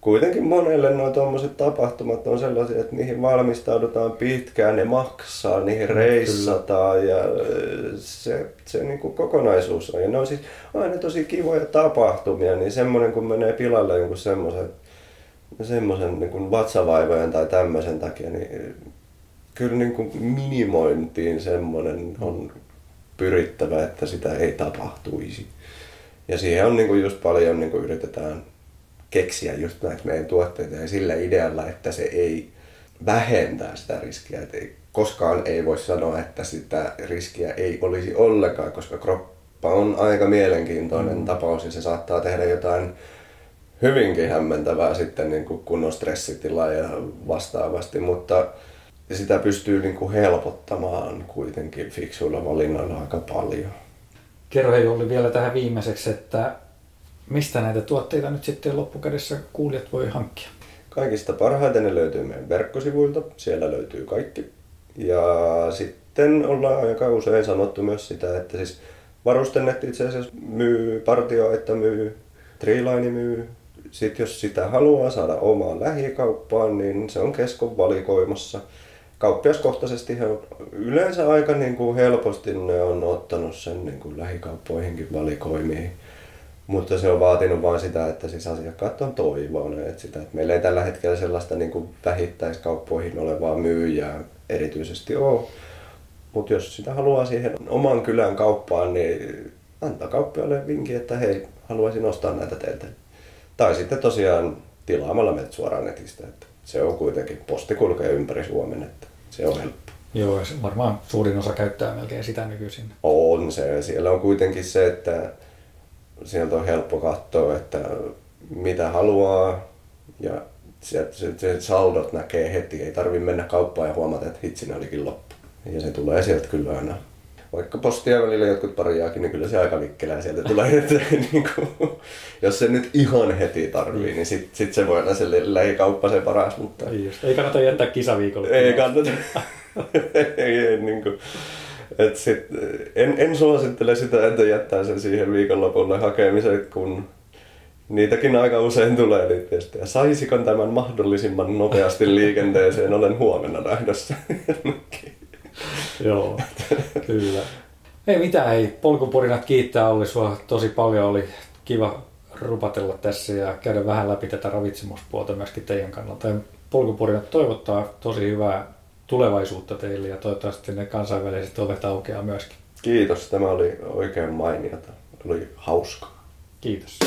kuitenkin monelle nuo tuommoiset tapahtumat on sellaisia, että niihin valmistaudutaan pitkään, ne maksaa, niihin reissataan ja se, se niin kuin kokonaisuus on. Ja ne on siis aina tosi kivoja tapahtumia, niin semmoinen kun menee pilalle jonkun semmoisen, semmoisen niin kuin vatsavaivojen tai tämmöisen takia, niin kyllä niin kuin minimointiin semmoinen on pyrittävä, että sitä ei tapahtuisi. Ja siihen on niin kuin just paljon niin kuin yritetään keksiä just näitä meidän tuotteita ja sillä idealla, että se ei vähentää sitä riskiä. Et ei, koskaan ei voi sanoa, että sitä riskiä ei olisi ollenkaan, koska kroppa on aika mielenkiintoinen mm. tapaus ja se saattaa tehdä jotain hyvinkin hämmentävää sitten, niin kun on stressitila ja vastaavasti, mutta sitä pystyy niin kuin helpottamaan kuitenkin fiksuilla valinnoilla aika paljon. Kerro hei Olli vielä tähän viimeiseksi, että mistä näitä tuotteita nyt sitten loppukädessä kuulijat voi hankkia? Kaikista parhaiten ne löytyy meidän verkkosivuilta. Siellä löytyy kaikki. Ja sitten ollaan aika usein sanottu myös sitä, että siis Varustennet itse asiassa myy, Partio että myy, Treeline myy. Sitten jos sitä haluaa saada omaan lähikauppaan, niin se on Keskon valikoimassa. Kauppiaskohtaisesti on yleensä aika niin kuin helposti ne on ottanut sen niin kuin lähikauppoihinkin valikoimiin. Mutta se on vaatinut vain sitä, että siis asiakkaat on toivoneet sitä, että meillä ei tällä hetkellä sellaista niin kuin vähittäiskauppoihin olevaa myyjää erityisesti ole. Mutta jos sitä haluaa siihen oman kylän kauppaan, niin antaa kauppiaille vinkin, että hei, haluaisin ostaa näitä teiltä. Tai sitten tosiaan tilaamalla meidät suoraan netistä. Että se on kuitenkin, posti kulkee ympäri Suomen, että se on helppo. Joo, varmaan suurin osa käyttää melkein sitä nykyisin. On se. Siellä on kuitenkin se, että sieltä on helppo katsoa, että mitä haluaa ja sieltä se saldot näkee heti. Ei tarvitse mennä kauppaan ja huomata, että hitsinä olikin loppu. Ja se tulee sieltä kyllä aina. Vaikka postia välillä jotkut parjaakin, niin kyllä se aika vikkelää sieltä tulee. Niin kuin, jos se nyt ihan heti tarvii, niin sitten sit se voi olla se lähikauppa se paras. Mutta ei kannata jättää kisaviikolle. Ei kannata. ei, ei, niin kuin. Et sit, en, en suosittele sitä, että jättää sen siihen viikonlopulle hakemiseen, kun niitäkin aika usein tulee niitä viestejä. Saisiko tämän mahdollisimman nopeasti liikenteeseen? Olen huomenna lähdössä. Joo, kyllä. Ei mitään, ei. Polkuporinat kiittää Olli sua tosi paljon. Oli kiva rupatella tässä ja käydä vähän läpi tätä ravitsemuspuolta myöskin teidän kannalta. Polkuporinat toivottaa tosi hyvää tulevaisuutta teille ja toivottavasti ne kansainväliset ovet aukeaa myöskin. Kiitos, tämä oli oikein mainiota. Oli hauskaa. Kiitos.